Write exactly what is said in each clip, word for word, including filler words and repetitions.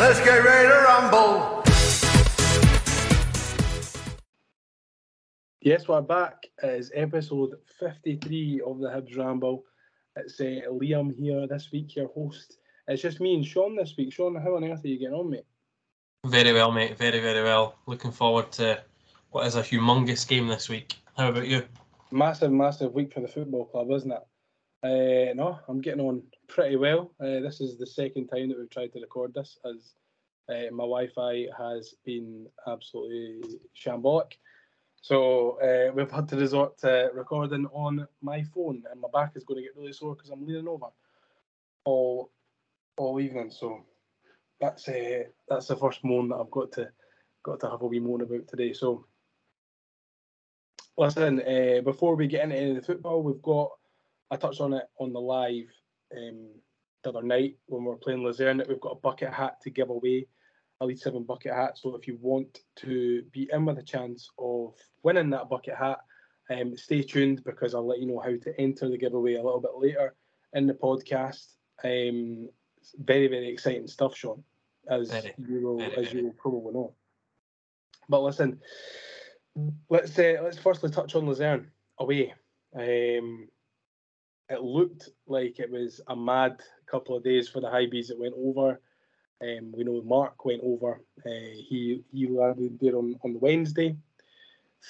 Let's get ready to rumble. Yes, we're back. It is episode fifty-three of the Hibs Ramble. It's uh, Liam here this week, your host. It's just me and Sean this week. Sean, how on earth are you getting on, mate? Very well, mate. Very, very well. Looking forward to what is a humongous game this week. How about you? Massive, massive week for the football club, isn't it? Uh, no, I'm getting on pretty well. Uh, this is the second time that we've tried to record this, as uh, my Wi-Fi has been absolutely shambolic. So uh, we've had to resort to recording on my phone, and my back is going to get really sore because I'm leaning over all all evening. So that's uh, that's the first moan that I've got to got to have a wee moan about today. So listen, uh, before we get into any of the football, we've got I touched on it on the live um, the other night when we were playing Luzern that we've got a bucket hat to give away. Elite seven bucket hat. So if you want to be in with a chance of winning that bucket hat, um, stay tuned because I'll let you know how to enter the giveaway a little bit later in the podcast. Um, very, very exciting stuff, Sean, as very, you will very, as very. you will probably know. But listen, let's uh, let's firstly touch on Luzern away. Um, it looked like it was a mad couple of days for the high bees that went over. Um, we know Mark went over. Uh, he he landed there on, on Wednesday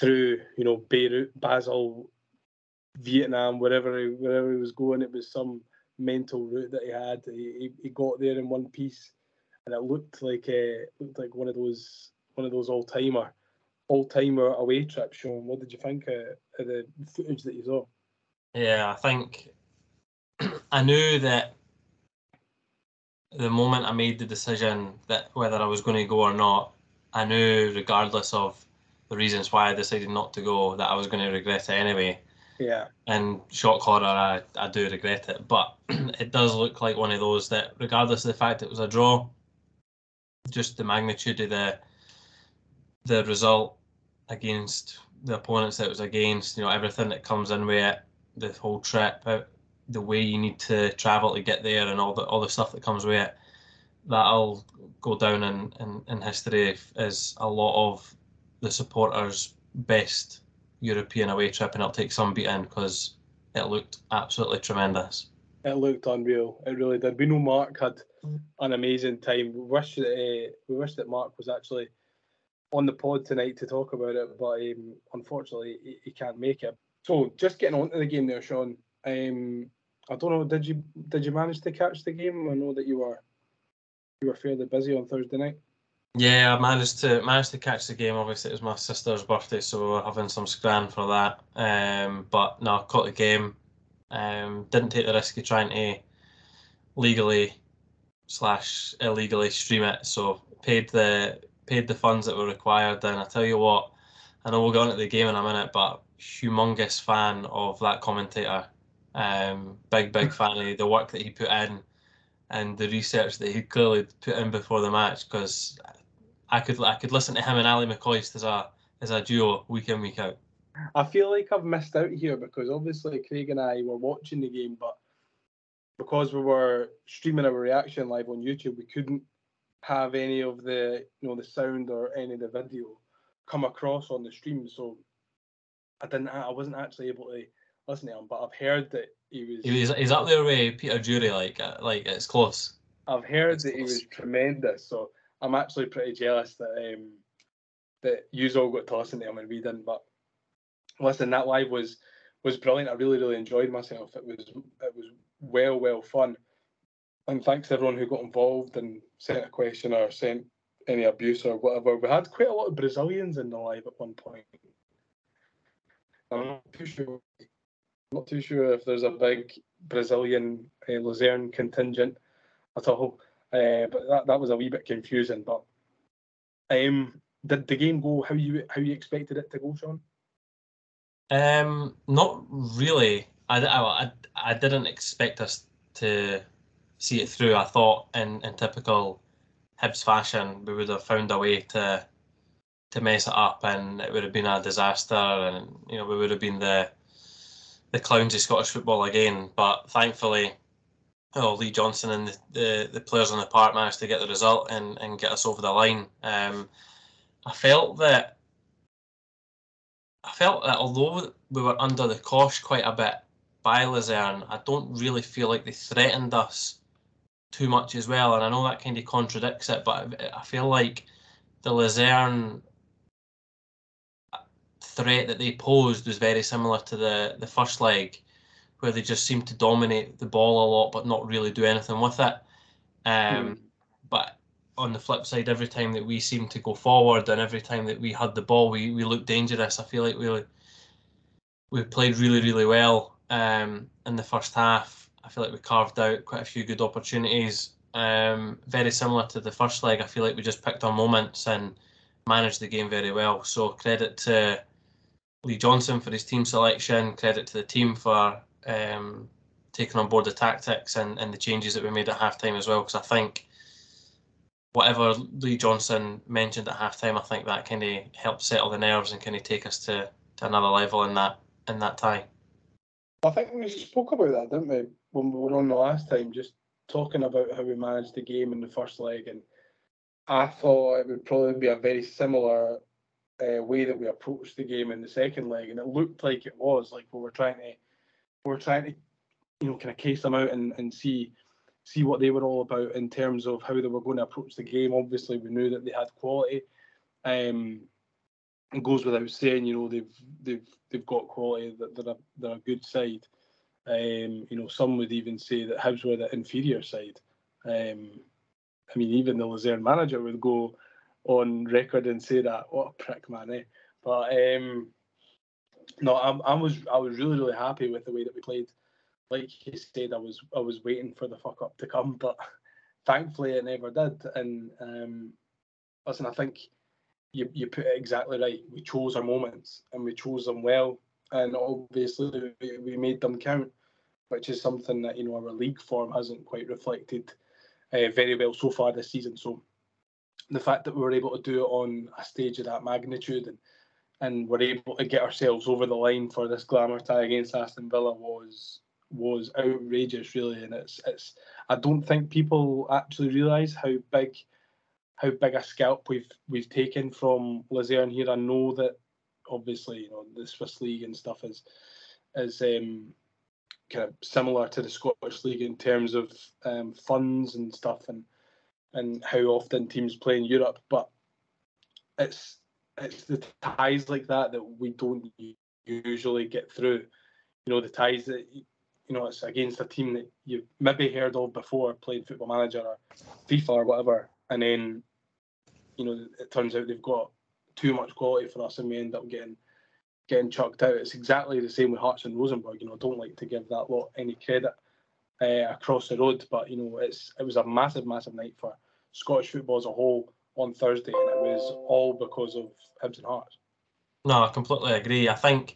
through, you know, Beirut, Basel, Vietnam, wherever he, wherever he was going. It was some mental route that he had. He, he got there in one piece, and it looked like uh, looked like one of those one of those all timer all timer away trips. Sean, what did you think of, of the footage that you saw? Yeah, I think I knew that. The moment I made the decision that whether I was going to go or not, I knew regardless of the reasons why I decided not to go that I was going to regret it anyway. Yeah. And shock horror, I, I do regret it. But it does look like one of those that regardless of the fact it was a draw, just the magnitude of the the result against the opponents that it was against, you know, everything that comes in with it, the whole trip out, the way you need to travel to get there and all the all the stuff that comes with it, that'll go down in, in, in history as a lot of the supporters' best European away trip, and it'll take some beating because it looked absolutely tremendous. It looked unreal. It really did. We know Mark had an amazing time. We wish that, uh, we wish that Mark was actually on the pod tonight to talk about it, but um, unfortunately he, he can't make it. So just getting on to the game there, Sean. Um, I don't know. Did you did you manage to catch the game? I know that you were you were fairly busy on Thursday night. Yeah, I managed to managed to catch the game. Obviously, it was my sister's birthday, so we were having some scran for that. Um, but no, I caught the game. Um, didn't take the risk of trying to legally slash illegally stream it. So paid the paid the funds that were required. And I tell you what, I know we'll get on to the game in a minute, but humongous fan of that commentator. Um, big, big fan of the work that he put in and the research that he clearly put in before the match, because I could I could listen to him and Ali McCoist as a as a duo week in, week out. I feel like I've missed out here because obviously Craig and I were watching the game, but because we were streaming our reaction live on YouTube, we couldn't have any of the you know the sound or any of the video come across on the stream. So I didn't I wasn't actually able to listen to him, but I've heard that he was... He was he's up there with Peter Drury, like, like it's close. I've heard it's that close. He was tremendous, so I'm actually pretty jealous that um, that you all got to listen to him and we didn't, but listen, that live was was brilliant. I really, really enjoyed myself. It was it was well, well fun, and thanks to everyone who got involved and sent a question or sent any abuse or whatever. We had quite a lot of Brazilians in the live at one point. I'm not too sure... Not too sure if there's a big Brazilian uh, Luzern contingent at all, uh, but that, that was a wee bit confusing. But um, did the game go how you how you expected it to go, Sean? Um, not really. I, I, I didn't expect us to see it through. I thought in, in typical Hibs fashion, we would have found a way to to mess it up, and it would have been a disaster, and you know we would have been the The clowns of Scottish football again, but thankfully oh, Lee Johnson and the, the, the players on the park managed to get the result and, and get us over the line. Um, I felt that I felt that although we were under the cosh quite a bit by Luzern, I don't really feel like they threatened us too much as well. And I know that kind of contradicts it, but I, I feel like the Luzern threat that they posed was very similar to the, the first leg, where they just seemed to dominate the ball a lot but not really do anything with it. Um, mm. But on the flip side, every time that we seemed to go forward and every time that we had the ball, we, we looked dangerous. I feel like we we played really, really well um, in the first half. I feel like we carved out quite a few good opportunities. Um, very similar to the first leg, I feel like we just picked our moments and managed the game very well. So credit to Lee Johnson for his team selection, credit to the team for um, taking on board the tactics and, and the changes that we made at halftime as well, because I think whatever Lee Johnson mentioned at halftime, I think that kind of helped settle the nerves and kind of take us to, to another level in that in that tie. I think we spoke about that, didn't we, when we were on the last time, just talking about how we managed the game in the first leg, and I thought it would probably be a very similar uh, way that we approached the game in the second leg, and it looked like it was like we were trying to we were trying to you know kind of case them out and, and see see what they were all about in terms of how they were going to approach the game. Obviously, we knew that they had quality. Um, it goes without saying, you know, they've they've they've got quality. That they're a, they're a good side. Um, you know, some would even say that Hibs were the inferior side. Um, I mean, even the Luzern manager would go on record and say that. What a prick, man! Eh? But um, no, I, I was I was really really happy with the way that we played. Like he said, I was I was waiting for the fuck up to come, but thankfully it never did. And um, listen, I think you you put it exactly right. We chose our moments and we chose them well, and obviously we, we made them count, which is something that you know our league form hasn't quite reflected uh, very well so far this season. So the fact that we were able to do it on a stage of that magnitude and and were able to get ourselves over the line for this glamour tie against Aston Villa was. was outrageous, really, and it's it's. I don't think people actually realise how big, how big a scalp we've we've taken from Luzern here. I know that, obviously, you know the Swiss League and stuff is, is um, kind of similar to the Scottish League in terms of um, funds and stuff, and and how often teams play in Europe. But it's it's the ties like that that we don't usually get through. You know the ties that. You know, it's against a team that you've maybe heard of before, played Football Manager or FIFA or whatever, and then, you know, it turns out they've got too much quality for us and we end up getting getting chucked out. It's exactly the same with Hearts and Rosenborg. You know, I don't like to give that lot any credit uh, across the road, but, you know, it's it was a massive, massive night for Scottish football as a whole on Thursday, and it was all because of Hibs and Hearts. No, I completely agree. I think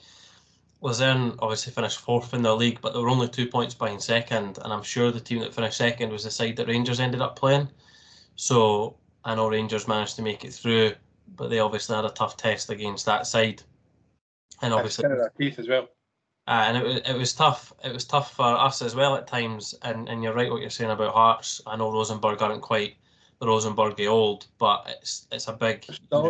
Luzern obviously finished fourth in their league, but they were only two points behind second, and I'm sure the team that finished second was the side that Rangers ended up playing. So I know Rangers managed to make it through, but they obviously had a tough test against that side, and obviously their teeth as well. Uh, and it was it was tough. It was tough for us as well at times. And and you're right what you're saying about Hearts. I know Rosenborg aren't quite the Rosenborg the old, but it's it's a big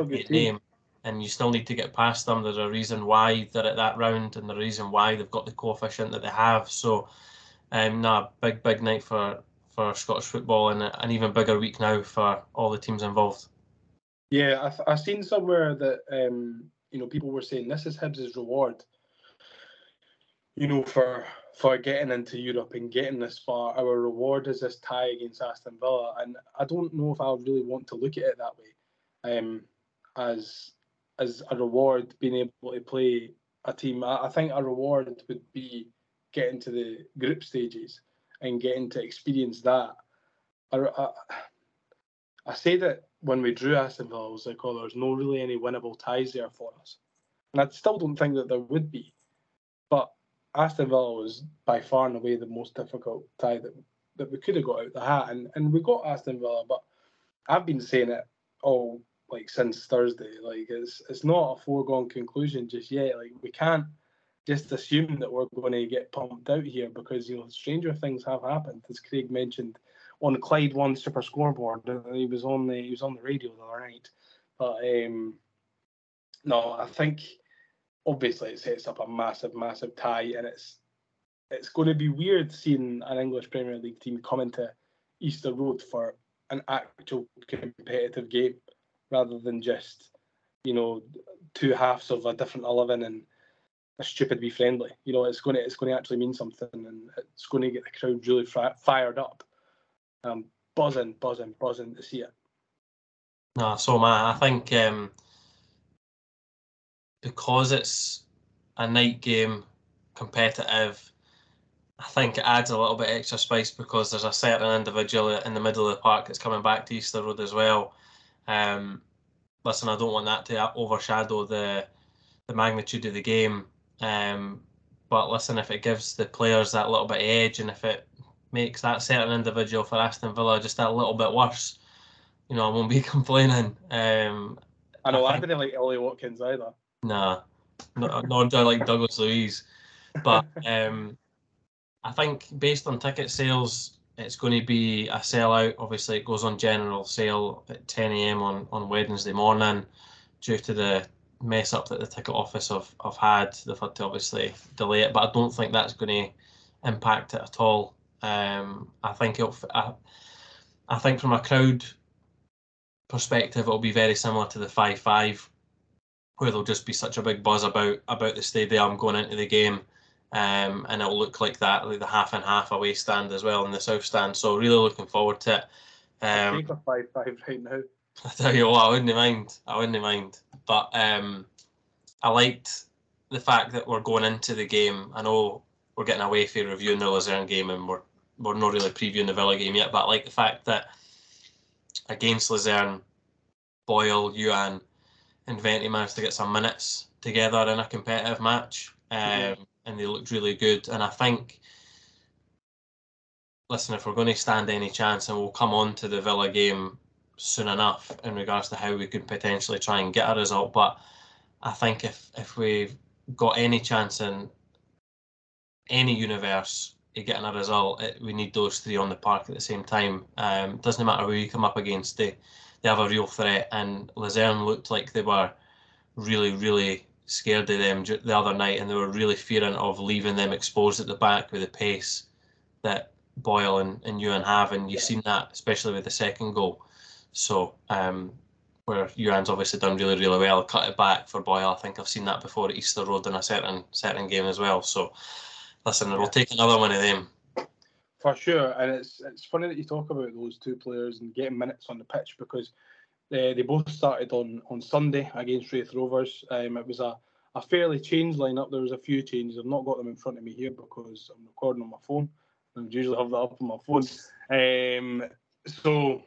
great name. And you still need to get past them. There's a reason why they're at that round, and the reason why they've got the coefficient that they have. So, um, nah, big big night for for Scottish football, and an even bigger week now for all the teams involved. Yeah, I've I've seen somewhere that um, you know people were saying this is Hibs' reward. You know, for for getting into Europe and getting this far, our reward is this tie against Aston Villa, and I don't know if I really want to look at it that way, um, as as a reward being able to play a team. I think a reward would be getting to the group stages and getting to experience that. I, I, I say that when we drew Aston Villa, I was like, oh, there's no really any winnable ties there for us. And I still don't think that there would be. But Aston Villa was by far and away the most difficult tie that, that we could have got out the hat. And, and we got Aston Villa, but I've been saying it all, like since Thursday, like it's it's not a foregone conclusion just yet. Like we can't just assume that we're going to get pumped out here, because, you know, stranger things have happened. As Craig mentioned, on Clyde One Super Scoreboard, and he was on the he was on the radio the other night. But um, no, I think obviously it sets up a massive, massive tie, and it's it's going to be weird seeing an English Premier League team come into Easter Road for an actual competitive game, rather than just, you know, two halves of a different eleven and a stupid wee friendly. You know, it's going to it's going to actually mean something, and it's going to get the crowd really fri- fired up. Um, buzzing, buzzing, buzzing to see it. No, so man, I think um, because it's a night game, competitive, I think it adds a little bit extra spice, because there's a certain individual in the middle of the park that's coming back to Easter Road as well. Um, listen, I don't want that to overshadow the the magnitude of the game. Um, but listen, if it gives the players that little bit of edge, and if it makes that certain individual for Aston Villa just that little bit worse, you know, I won't be complaining. Um, I know, I, think, I didn't like Ollie Watkins either. Nah, no, nor do I like Douglas Luiz. But um, I think based on ticket sales, it's going to be a sellout. Obviously, it goes on general sale at ten a.m. on, on Wednesday morning, due to the mess up that the ticket office have, have had. They've had to obviously delay it, but I don't think that's going to impact it at all. Um, I think it'll, I, I think from a crowd perspective, it'll be very similar to the five five, where there'll just be such a big buzz about about the stadium going into the game, um, and it'll look like that, like the half and half away stand as well in the south stand. So really looking forward to it. Um, I take a five five right now. I tell you what, I wouldn't mind. I wouldn't mind. But um, I liked the fact that we're going into the game. I know we're getting away for reviewing the Luzern game, and we're we're not really previewing the Villa game yet, but I like the fact that against Luzern, Boyle, Youan, Inventi managed to get some minutes together in a competitive match, um, yeah. and they looked really good. And I think, listen, if we're going to stand any chance, and we'll come on to the Villa game soon enough in regards to how we could potentially try and get a result, but I think if, if we've got any chance in any universe of getting a result, it, we need those three on the park at the same time. Um, doesn't matter who you come up against, they, they have a real threat, and Luzern looked like they were really, really scared of them the other night, and they were really fearing of leaving them exposed at the back with the pace that Boyle and, and Youan have, and you've yeah. seen that, especially with the second goal. So, um, where Youan's obviously done really, really well, cut it back for Boyle. I think I've seen that before at Easter Road in a certain, certain game as well, so... Listen, we'll take another one of them. For sure, and it's it's funny that you talk about those two players and getting minutes on the pitch, because they, they both started on, on Sunday against Raith Rovers. Um, it was a, a fairly changed lineup. There was a few changes. I've not got them in front of me here because I'm recording on my phone. I usually have that up on my phone. Um, so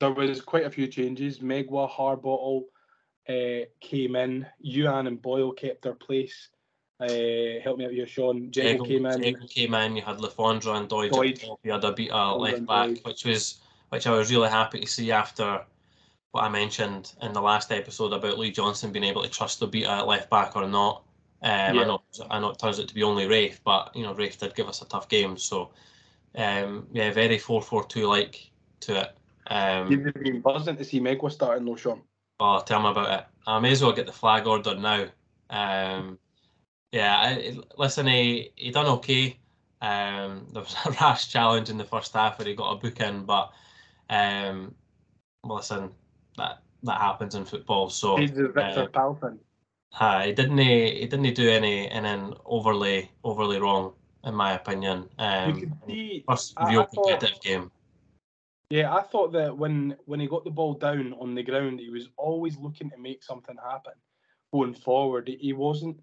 there was quite a few changes. Megwa Harbottle uh, came in. Youan and Boyle kept their place. Uh, help me out here, Sean. Jago came in. Jago came in. You had Lefondra and Doidge. Doidge. You had Obita oh, left back, Doidge. which was which I was really happy to see after what I mentioned in the last episode about Lee Johnson being able to trust Obita at left back or not. Um, yeah. I know I know it turns out to be only Raith, but you know Raith did give us a tough game. So um, yeah, very four four two like to it. Um, You've been buzzing to see Megwa starting, though, Sean. Oh, tell me about it. I may as well get the flag ordered now. Um, Yeah, I, listen, he, he done okay. Um, there was a rash challenge in the first half where he got a book in, but um, well, listen, that that happens in football. So he's the Victor uh, Palpin. Uh, he didn't he didn't do any anything overly overly wrong, in my opinion. Um, you could see, first real I, I competitive thought, game. Yeah, I thought that when when he got the ball down on the ground, he was always looking to make something happen going forward. He, he wasn't.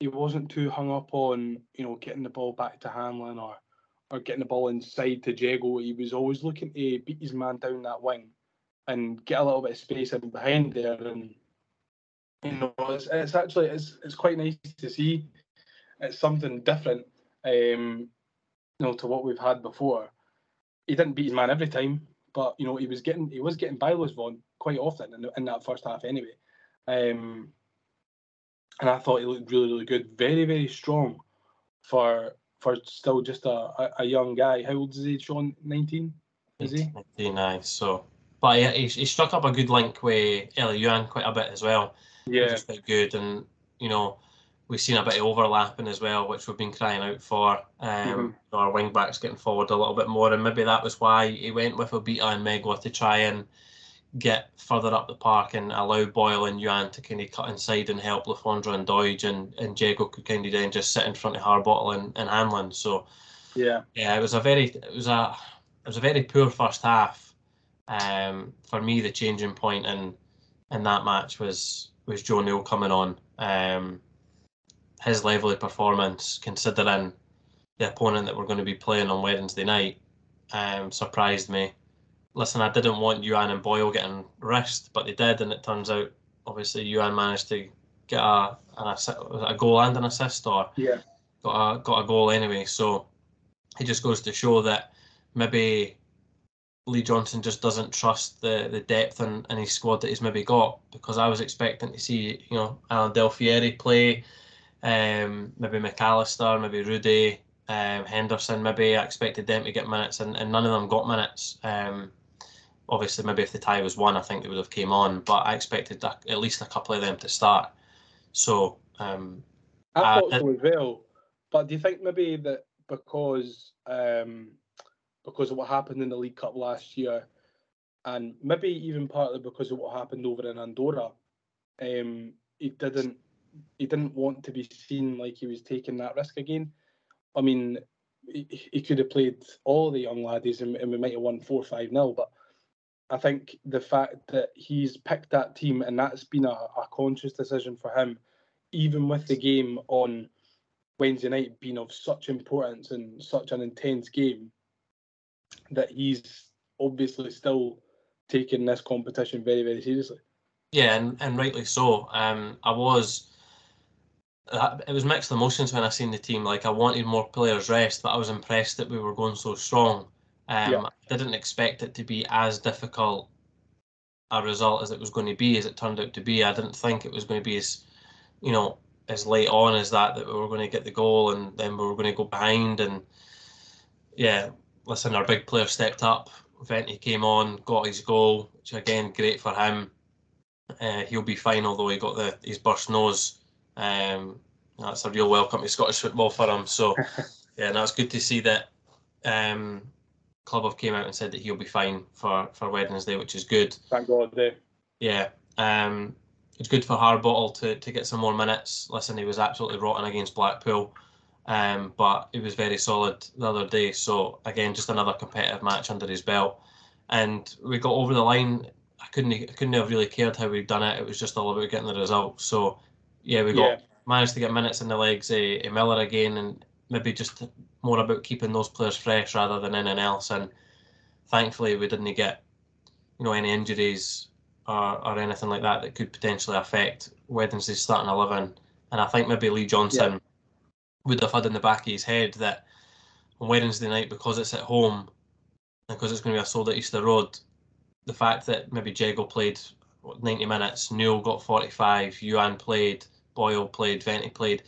He wasn't too hung up on, you know, getting the ball back to Hanlon or, or getting the ball inside to Jago. He was always looking to beat his man down that wing and get a little bit of space in behind there. And you know, it's, it's actually it's it's quite nice to see. It's something different, um, you know, to what we've had before. He didn't beat his man every time, but you know, he was getting he was getting by Lisbon quite often in, in that first half anyway. Um, and I thought he looked really, really good. Very, very strong for for still just a, a, a young guy. How old is he, Sean? nineteen? Is he? nineteen, so... But he, he, he struck up a good link with Youan quite a bit as well. Yeah. Which was good, and, you know, we've seen a bit of overlapping as well, which we've been crying out for. Um, mm-hmm. Our wing-backs getting forward a little bit more, and maybe that was why he went with Obita and Megwa to try and get further up the park and allow Boyle and Youan to kind of cut inside and help Lafondra and Doidge, and, and Jago could kind of then just sit in front of Harbottle and, and Hanlon. So, yeah, yeah, it was a very, it was a, it was a very poor first half. Um, for me, the changing point in in that match was was Joe Newell coming on. Um, his lively performance, considering the opponent that we're going to be playing on Wednesday night, um, surprised me. Listen, I didn't want Youan and Boyle getting risked, but they did, and it turns out, obviously, Youan managed to get a an assi- a goal and an assist, or yeah. got a got a goal anyway. So it just goes to show that maybe Lee Johnson just doesn't trust the the depth in, in his squad that he's maybe got, because I was expecting to see, you know, Alan Del Fieri play, um, maybe McAllister, maybe Rudy, um, Henderson. Maybe I expected them to get minutes, and, and none of them got minutes. Um, obviously, maybe if the tie was won, I think they would have came on, but I expected that at least a couple of them to start. So um, I, I thought so as well. But do you think maybe that because um, because of what happened in the League Cup last year, and maybe even partly because of what happened over in Andorra, um, he didn't. He didn't want to be seen like he was taking that risk again. I mean, he, he could have played all the young laddies and, and we might have won four five nil, but I think the fact that he's picked that team, and that's been a, a conscious decision for him, even with the game on Wednesday night being of such importance and such an intense game, that he's obviously still taking this competition very, very seriously. Yeah, and, and rightly so. Um, I was... It was mixed emotions when I seen the team. Like, I wanted more players rest, but I was impressed that we were going so strong. Um, yeah. I didn't expect it to be as difficult a result as it was going to be, as it turned out to be. I didn't think it was going to be as, you know, as late on as that, that we were going to get the goal and then we were going to go behind. And yeah, listen, our big player stepped up. Inventi came on, got his goal, which again, great for him. Uh, he'll be fine, although he got the his burst nose. Um, that's a real welcome to Scottish football for him. So, yeah, no, it's good to see that um, Club have came out and said that he'll be fine for, for Wednesday, which is good. Thank God. Dave. Yeah. Um, it's good for Harbottle to, to get some more minutes. Listen, he was absolutely rotten against Blackpool, um, but he was very solid the other day. So, again, just another competitive match under his belt. And we got over the line. I couldn't, I couldn't have really cared how we'd done it. It was just all about getting the result. So... Yeah, we got yeah. managed to get minutes in the legs of uh, Miller again, and maybe just more about keeping those players fresh rather than anything else. And thankfully, we didn't get, you know, any injuries or, or anything like that that could potentially affect Wednesday's starting eleven. And I think maybe Lee Johnson yeah. would have had in the back of his head that on Wednesday night, because it's at home and because it's going to be a sold at Easter Road, the fact that maybe Jago played ninety minutes, Newell got forty-five, Youan played, Boyle played, Inventi played.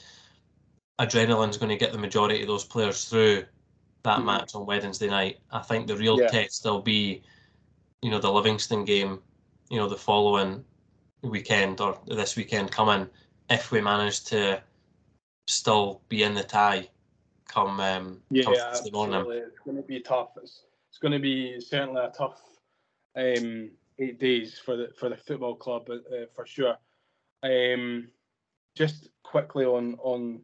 Adrenaline's going to get the majority of those players through that mm-hmm. match on Wednesday night. I think the real yeah. test will be, you know, the Livingston game, you know, the following weekend or this weekend coming, if we manage to still be in the tie come um, yeah, come yeah, Thursday morning. It's going to be tough. It's, it's going to be certainly a tough um, eight days for the for the football club uh, for sure. Um, just quickly on on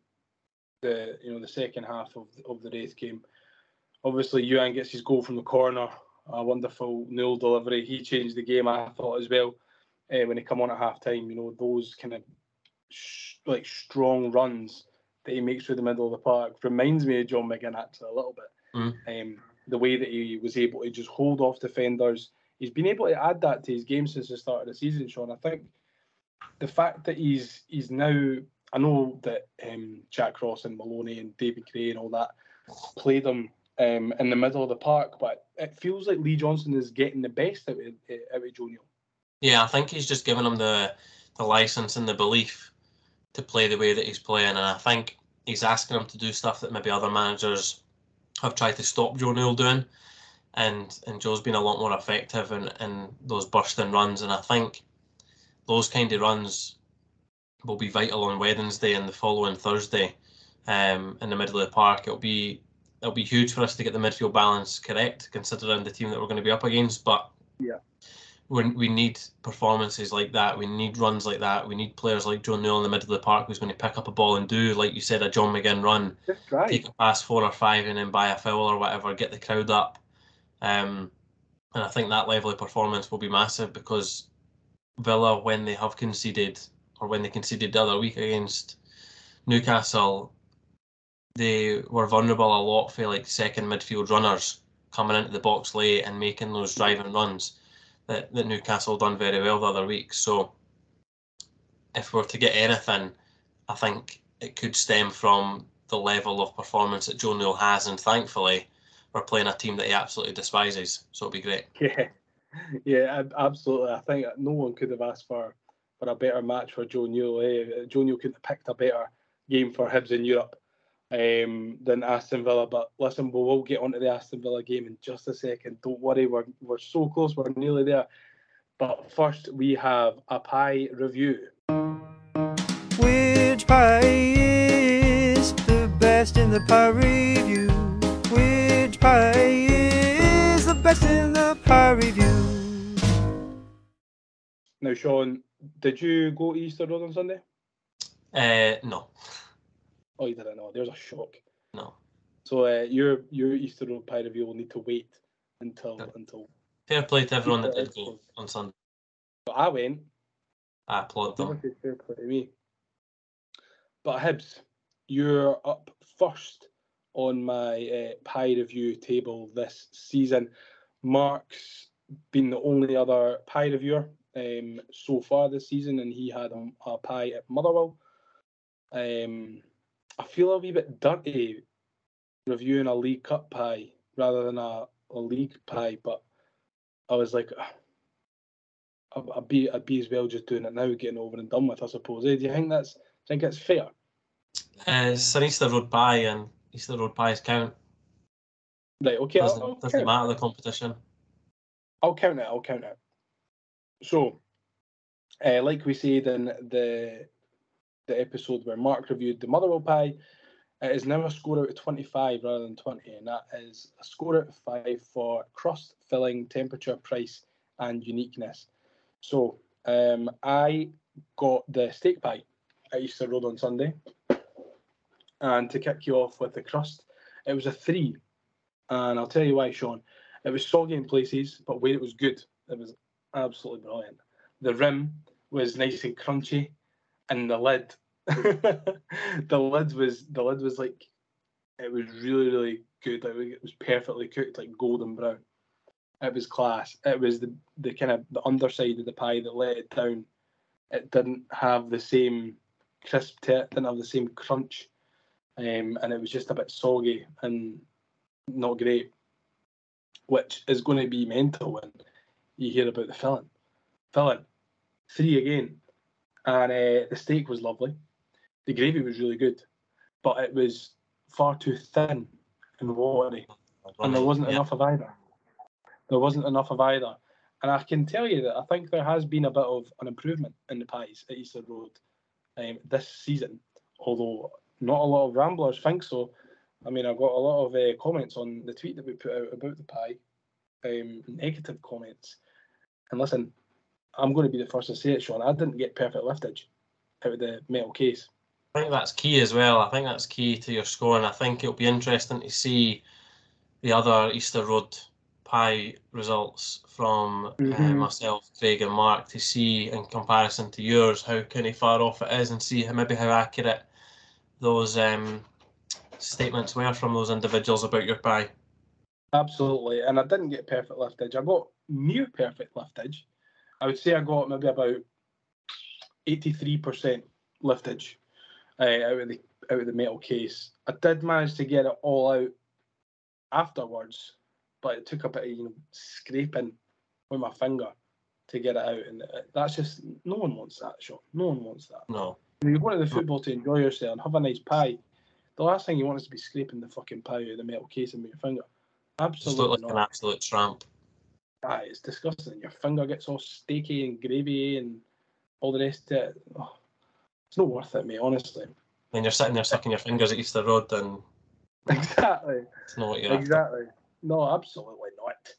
the you know the second half of of the Raith game. Obviously, Youan gets his goal from the corner. A wonderful Newell delivery. He changed the game, I thought, as well. Uh, when he come on at half time, you know those kind of sh- like strong runs that he makes through the middle of the park reminds me of John McGinn actually a little bit. Mm. Um, the way that he was able to just hold off defenders. He's been able to add that to his game since the start of the season, Sean. I think the fact that he's he's now... I know that um, Jack Ross and Maloney and David Gray and all that played him um, in the middle of the park, but it feels like Lee Johnson is getting the best out of, out of Joe Newell. Yeah, I think he's just given him the, the licence and the belief to play the way that he's playing. And I think he's asking him to do stuff that maybe other managers have tried to stop Joe Newell doing. And and Joe's been a lot more effective in, in those bursting runs. And I think those kind of runs will be vital on Wednesday and the following Thursday um, in the middle of the park. It'll be it'll be huge for us to get the midfield balance correct, considering the team that we're going to be up against. But yeah, we we need performances like that. We need runs like that. We need players like Joe Newell in the middle of the park who's going to pick up a ball and do, like you said, a John McGinn run, right. Take a pass four or five and then buy a foul or whatever, get the crowd up. Um, and I think that level of performance will be massive, because Villa, when they have conceded, or when they conceded the other week against Newcastle, they were vulnerable a lot for like second midfield runners coming into the box late and making those driving runs that, that Newcastle done very well the other week. So if we're to get anything, I think it could stem from the level of performance that Joe Newell has, and thankfully we're playing a team that he absolutely despises, so it'll be great. Yeah, yeah, absolutely. I think no one could have asked for, for a better match for Joe Newell. Eh? Joe Newell couldn't have picked a better game for Hibs in Europe um, than Aston Villa. But listen, we will get onto the Aston Villa game in just a second. Don't worry, we're we're so close, we're nearly there. But first, we have a pie review. Which pie is the best in the pie review? Which pie is the best in the pie review? Now, Sean, did you go to Easter Road on Sunday? Uh, no. Oh, you didn't know. There's a shock. No. So uh, your your Easter Road pie review will need to wait until yeah. until. Fair play to everyone that did go on Sunday. But I went. I applaud them. Fair play to me. But Hibs, you're up first on my uh, pie review table this season. Mark's been the only other pie reviewer um, so far this season, and he had a, a pie at Motherwell. Um, I feel a wee bit dirty reviewing a League Cup pie rather than a, a league pie, but I was like, I'd, I'd, be, I'd be as well just doing it now, getting over and done with, I suppose. Eh? Do you think that's, do you think that's fair? Uh, it's an Easter Road pie, and Easter Road pies count. Right, okay. Doesn't, I'll, I'll doesn't matter the competition. I'll count it, I'll count it. So, uh, like we said in the the episode where Mark reviewed the Motherwell pie, it is now a score out of twenty-five rather than twenty, and that is a score out of five for crust, filling, temperature, price, and uniqueness. So, um, I got the steak pie at Easter Road on Sunday. And to kick you off with the crust, it was a three. And I'll tell you why, Sean. It was soggy in places, but where it was good, it was absolutely brilliant. The rim was nice and crunchy, and the lid, the lid was the lid was like, it was really, really good. Like, it was perfectly cooked, like golden brown. It was class. It was the, the kind of the underside of the pie that let it down. It didn't have the same crisp to it, didn't have the same crunch. Um, and it was just a bit soggy and not great, which is going to be mental when you hear about the filling. Filling, three again. And uh, the steak was lovely. The gravy was really good, but it was far too thin and watery. And there wasn't yeah. enough of either. There wasn't enough of either. And I can tell you that I think there has been a bit of an improvement in the pies at Easter Road um, this season, although not a lot of ramblers think so. I mean, I got a lot of uh, comments on the tweet that we put out about the pie, um, negative comments. And listen, I'm going to be the first to say it, Sean. I didn't get perfect liftage out of the metal case. I think that's key as well. I think that's key to your score, and I think it'll be interesting to see the other Easter Road pie results from mm-hmm. uh, myself, Craig and Mark, to see in comparison to yours how kind of far off it is, and see how, maybe how accurate those um, statements were from those individuals about your pie. Absolutely, and I didn't get perfect liftage. I got near perfect liftage. I would say I got maybe about eighty-three percent liftage uh, out of the out of the metal case. I did manage to get it all out afterwards, but it took a bit of, you know, scraping with my finger to get it out, and that's just, no one wants that, Sean. No one wants that. No. When you go to the football to enjoy yourself and have a nice pie, the last thing you want is to be scraping the fucking pie out of the metal casing with your finger. Absolutely not. Just look like an absolute tramp. Ah, it's disgusting. Your finger gets all steaky and gravy and all the rest of it. Oh, it's not worth it, mate, honestly. Then you're sitting there sucking your fingers at Easter Road, then... Exactly. It's not what you're Exactly. After. No, absolutely not.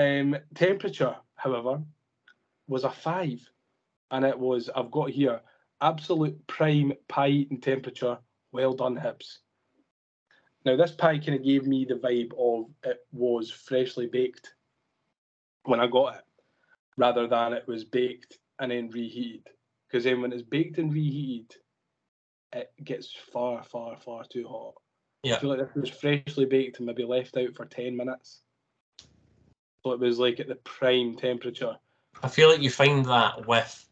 Um, temperature, however, was a five. And it was, I've got here, absolute prime pie eating temperature. Well done, Hibs. Now, this pie kind of gave me the vibe of it was freshly baked when I got it, rather than it was baked and then reheated. Because then when it's baked and reheated, it gets far, far, far too hot. Yeah. I feel like if it was freshly baked and maybe left out for ten minutes. So it was like at the prime temperature. I feel like you find that with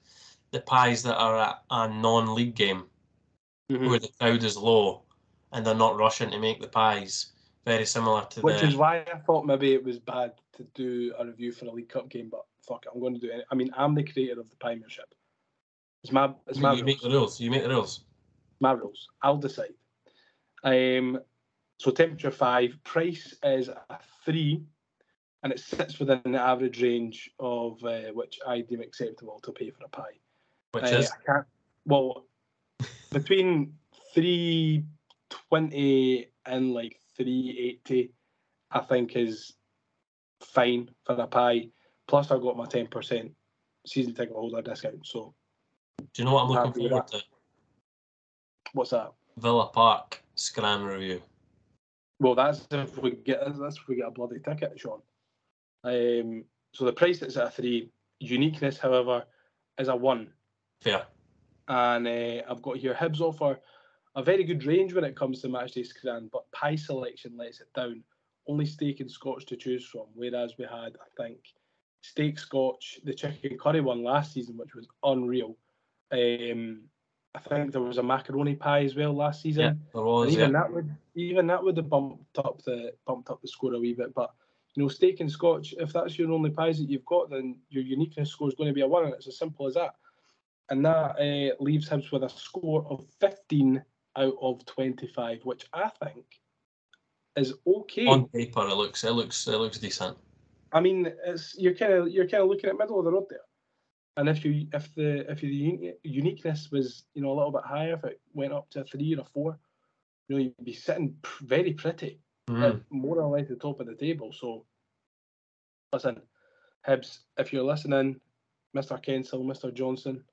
the pies that are at a non-league game, mm-hmm. where the crowd is low and they're not rushing to make the pies. Very similar to Which the... Which is why I thought maybe it was bad to do a review for a League Cup game, but fuck it, I'm going to do it. I mean, I'm the creator of the piemanship. It's my, it's my you rules. make the rules. You make the rules. My rules. I'll decide. Um, so temperature five, price is a three, and it sits within the average range of uh, which I deem acceptable to pay for a pie. Which uh, is? I can't, well, between three twenty and like three eighty, I think is fine for a pie. Plus, I got my ten percent season ticket holder discount. So, do you know what I'm looking forward to? What's that? Villa Park Scram review. Well, that's if we get that's if we get a bloody ticket, Sean. Um, so the price is at a three. Uniqueness, however, is a one. Fair. And uh, I've got here Hibs offer a very good range when it comes to matchday Scran, but pie selection lets it down. Only steak and scotch to choose from, whereas we had, I think, steak, scotch, the chicken curry one last season, which was unreal. Um, I think there was a macaroni pie as well last season. Yeah, there was, even yeah. that would even that would have bumped up the bumped up the score a wee bit. But you know, steak and scotch, if that's your only pies that you've got, then your uniqueness score is going to be a one, and it's as simple as that. And that uh, leaves Hibs with a score of fifteen out of twenty-five, which I think is okay. On paper, it looks it looks it looks decent. I mean, it's you're kind of you're kind of looking at middle of the road there. And if you if the if the uniqueness was, you know, a little bit higher, if it went up to a three or a four, you know, you'd be sitting p- very pretty, mm. more or less the top of the table. So, listen, Hibs, if you're listening, Mister Kensel, Mister Johnson,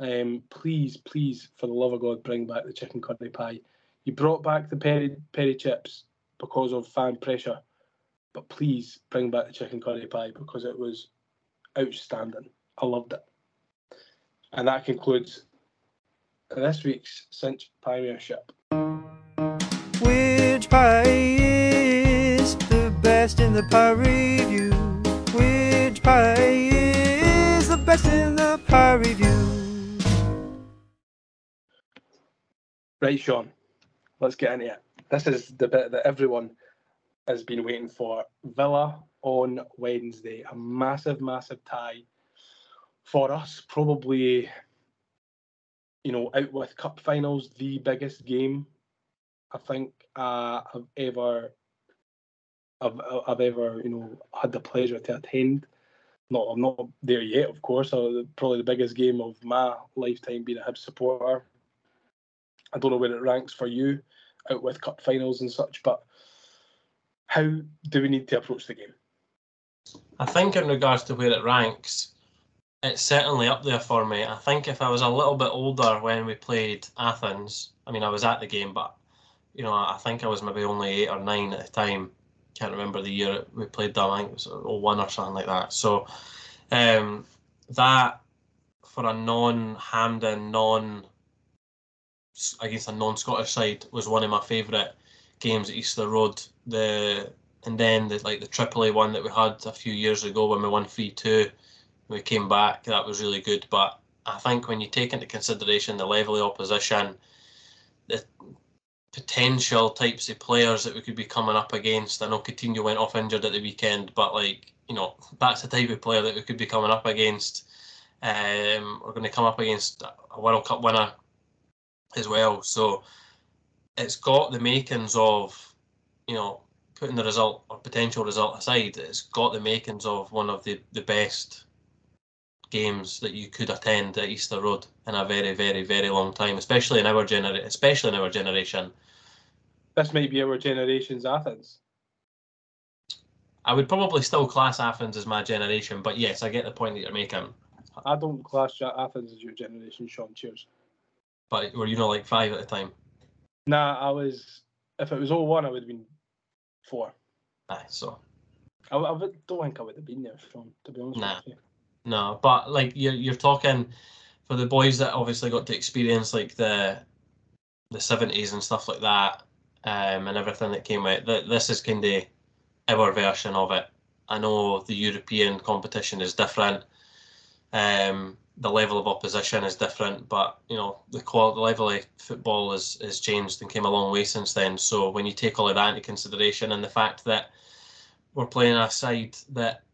um, please, please, for the love of God, bring back the chicken curry pie. You brought back the peri peri chips because of fan pressure, but please bring back the chicken curry pie because it was outstanding. I loved it. And that concludes this week's Cinch Pioneership. Which pie is the best in the pie review? Which pie is the best in the pie review? Right, Sean, let's get into it. This is the bit that everyone has been waiting for. Villa on Wednesday. A massive, massive tie. For us, probably, you know, out with cup finals, the biggest game I think uh, I've ever, I've, I've ever, you know, had the pleasure to attend. No, I'm not there yet, of course. Uh, probably the biggest game of my lifetime being a Hibs supporter. I don't know where it ranks for you, out with cup finals and such. But how do we need to approach the game? I think in regards to where it ranks, it's certainly up there for me. I think if I was a little bit older when we played Athens, I mean, I was at the game, but, you know, I think I was maybe only eight or nine at the time. Can't remember the year we played them. I think it was oh one or something like that. So um, that, for a non-Hampden, non against a non-Scottish side, was one of my favourite games at Easter Road. The and then the, like the Triple A one that we had a few years ago when we won three two. We came back, that was really good, but I think when you take into consideration the level of opposition, the potential types of players that we could be coming up against, I know Coutinho went off injured at the weekend, but like, you know, that's the type of player that we could be coming up against. Um, we're going to come up against a World Cup winner as well. So it's got the makings of, you know, putting the result or potential result aside, it's got the makings of one of the, the best games that you could attend at Easter Road in a very, very, very long time, especially in our genera- especially in our generation. This might be our generation's Athens. I would probably still class Athens as my generation, but yes, I get the point that you're making. I don't class Athens as your generation, Sean. Cheers. But were you not like five at the time? Nah, I was. If it was oh one, I would have been four. Aye, so. I, I don't think I would have been there, Sean, to be honest nah. with you. No, but like you're you're talking for the boys that obviously got to experience like the the seventies and stuff like that, um, and everything that came out. Th- this is kind of our version of it. I know the European competition is different. Um, the level of opposition is different, but you know the quality, the level of football has has changed and came a long way since then. So when you take all of that into consideration and the fact that we're playing a side that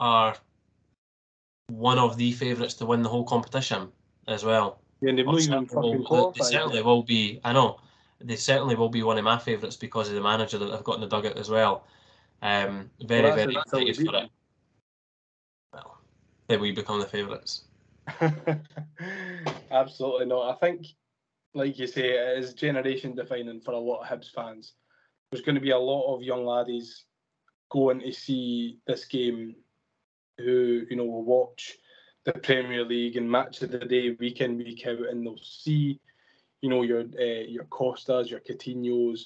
are one of the favourites to win the whole competition as well. Yeah, and they've not even fucking qualified. They certainly will be. I know they certainly will be one of my favourites because of the manager that they've got in the dugout as well. Um, very, well, very excited for it. Well, then we become the favourites. Absolutely not. I think, like you say, it is generation defining for a lot of Hibs fans. There's going to be a lot of young laddies going to see this game, who, you know, will watch the Premier League and Match of the Day week in, week out, and they'll see, you know, your uh, your Costas, your Coutinhos,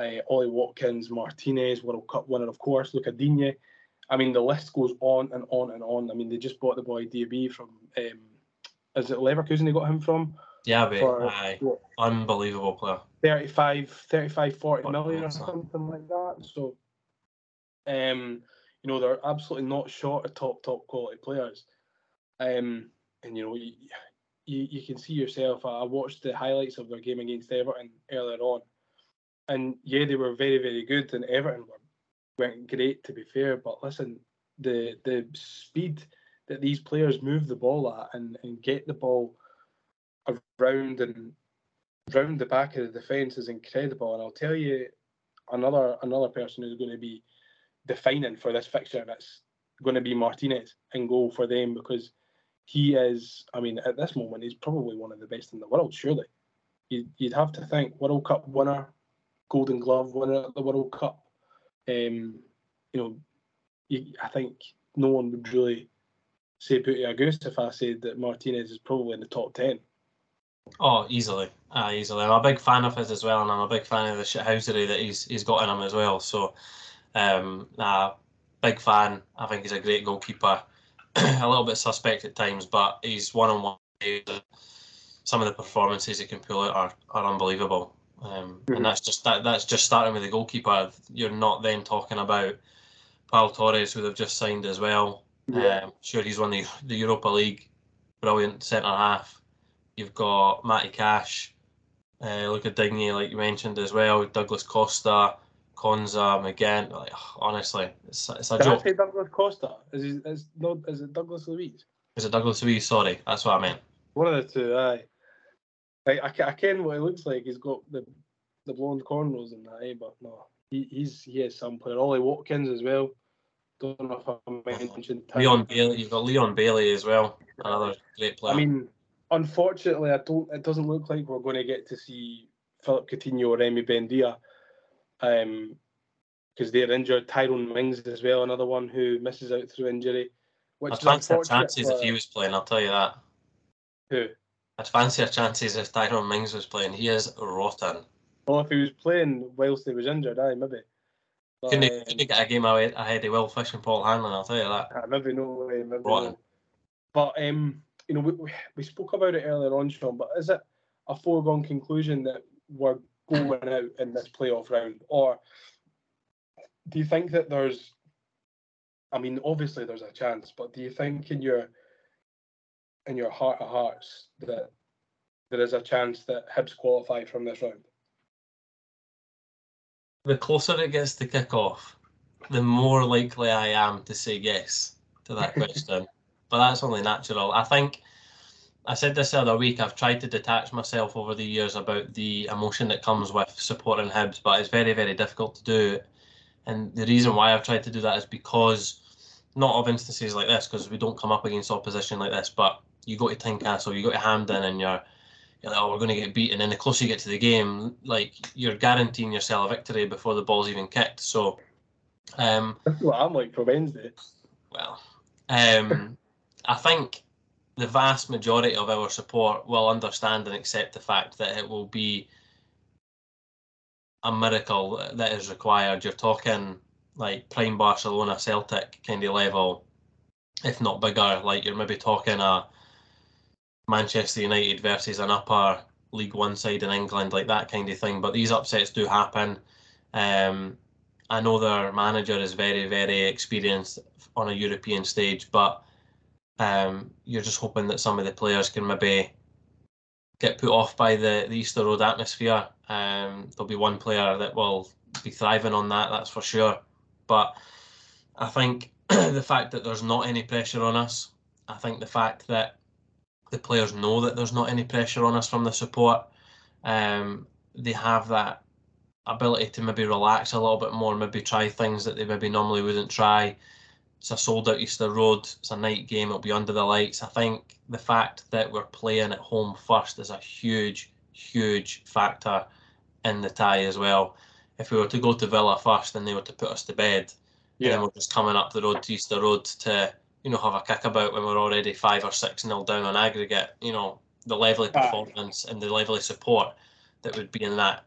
uh, Ollie Watkins, Martinez, World Cup winner, of course, Lucadinha. I mean, the list goes on and on and on. I mean, they just bought the boy Diaby from, um, is it Leverkusen they got him from? Yeah, but for, aye. What, unbelievable player. thirty-five, forty million or something like that. So, um... you know, they're absolutely not short of top, top quality players. Um, and, you know, you, you, you can see yourself. I watched the highlights of their game against Everton earlier on. And, yeah, they were very, very good. And Everton were, went great, to be fair. But, listen, the the speed that these players move the ball at and, and get the ball around and round the back of the defence is incredible. And I'll tell you another another person who's going to be defining for this fixture, and it's going to be Martinez in goal for them, because he is, I mean, at this moment, he's probably one of the best in the world, surely. You'd, you'd have to think World Cup winner, Golden Glove winner at the World Cup. Um, you know, you, I think no one would really say booty a goose if I said that Martinez is probably in the top ten. Oh, easily. Uh, easily. I'm a big fan of his as well, and I'm a big fan of the shithousery that he's he's got in him as well, so... Um, nah, big fan. I think he's a great goalkeeper. A little bit suspect at times, but he's one-on-one. Some of the performances he can pull out are, are unbelievable. Um, mm-hmm. And that's just that, that's just starting with the goalkeeper. You're not then talking about Paul Torres, who they've just signed as well. Yeah. Um, sure, he's won the, the Europa League. Brilliant centre-half. You've got Matty Cash, uh, Luca Digne, like you mentioned as well, Douglas Costa, Konza, McGinn, like, honestly, it's, it's a Did joke. Did I say Douglas Costa? Is, he, is, no, is it Douglas Luiz? Is it Douglas Luiz? Sorry, that's what I meant. One of the two, aye. Like, I, I ken what he looks like. He's got the the blonde cornrows and that, eh? But no, he, he's he is some player. Ollie Watkins as well. Don't know if I mentioned time. Leon Bailey. You've got Leon Bailey as well. Another great player. I mean, unfortunately, I don't. It doesn't look like we're going to get to see Philip Coutinho or Emi Buendia. Um, because they're injured. Tyrone Mings as well, another one who misses out through injury. Which I'd fancy a chances uh, if he was playing, I'll tell you that. Who? I'd fancy a chances if Tyrone Mings was playing. He is rotten. Well, if he was playing whilst he was injured, aye, maybe. But, couldn't, he, um, couldn't he get a game away ahead of Will Fish and Paul Hanlon, I'll tell you that. Uh, maybe no way, maybe rotten. No. But, um, you know, we, we spoke about it earlier on, Sean, but is it a foregone conclusion that we're going out in this playoff round, or do you think that there's, I mean, obviously there's a chance, but do you think in your in your heart of hearts that there is a chance that Hibs qualify from this round? The closer it gets to kick off, the more likely I am to say yes to that question. But that's only natural. I think I said this the other week, I've tried to detach myself over the years about the emotion that comes with supporting Hibs, but it's very, very difficult to do. And the reason why I've tried to do that is because, not of instances like this, because we don't come up against opposition like this, but you go to Tynecastle, you go to Hampden, and you're, you're like, oh, we're going to get beaten. And the closer you get to the game, like, you're guaranteeing yourself a victory before the ball's even kicked. So, um, that's what I'm like for Wednesday. Well, um, I think the vast majority of our support will understand and accept the fact that it will be a miracle that is required. You're talking like prime Barcelona Celtic kind of level, if not bigger. Like, you're maybe talking a Manchester United versus an upper League One side in England, like that kind of thing. But these upsets do happen. Um, I know their manager is very, very experienced on a European stage, but Um, you're just hoping that some of the players can maybe get put off by the, the Easter Road atmosphere. Um, there'll be one player that will be thriving on that, that's for sure. But I think the fact that there's not any pressure on us, I think the fact that the players know that there's not any pressure on us from the support, um, they have that ability to maybe relax a little bit more, maybe try things that they maybe normally wouldn't try. It's a sold-out Easter Road, it's a night game, it'll be under the lights. I think the fact that we're playing at home first is a huge, huge factor in the tie as well. If we were to go to Villa first and they were to put us to bed, yeah, and then we're just coming up the road to Easter Road to, you know, have a kick-about when we're already five or six nil down on aggregate, you know, the level of performance and the level of support that would be in that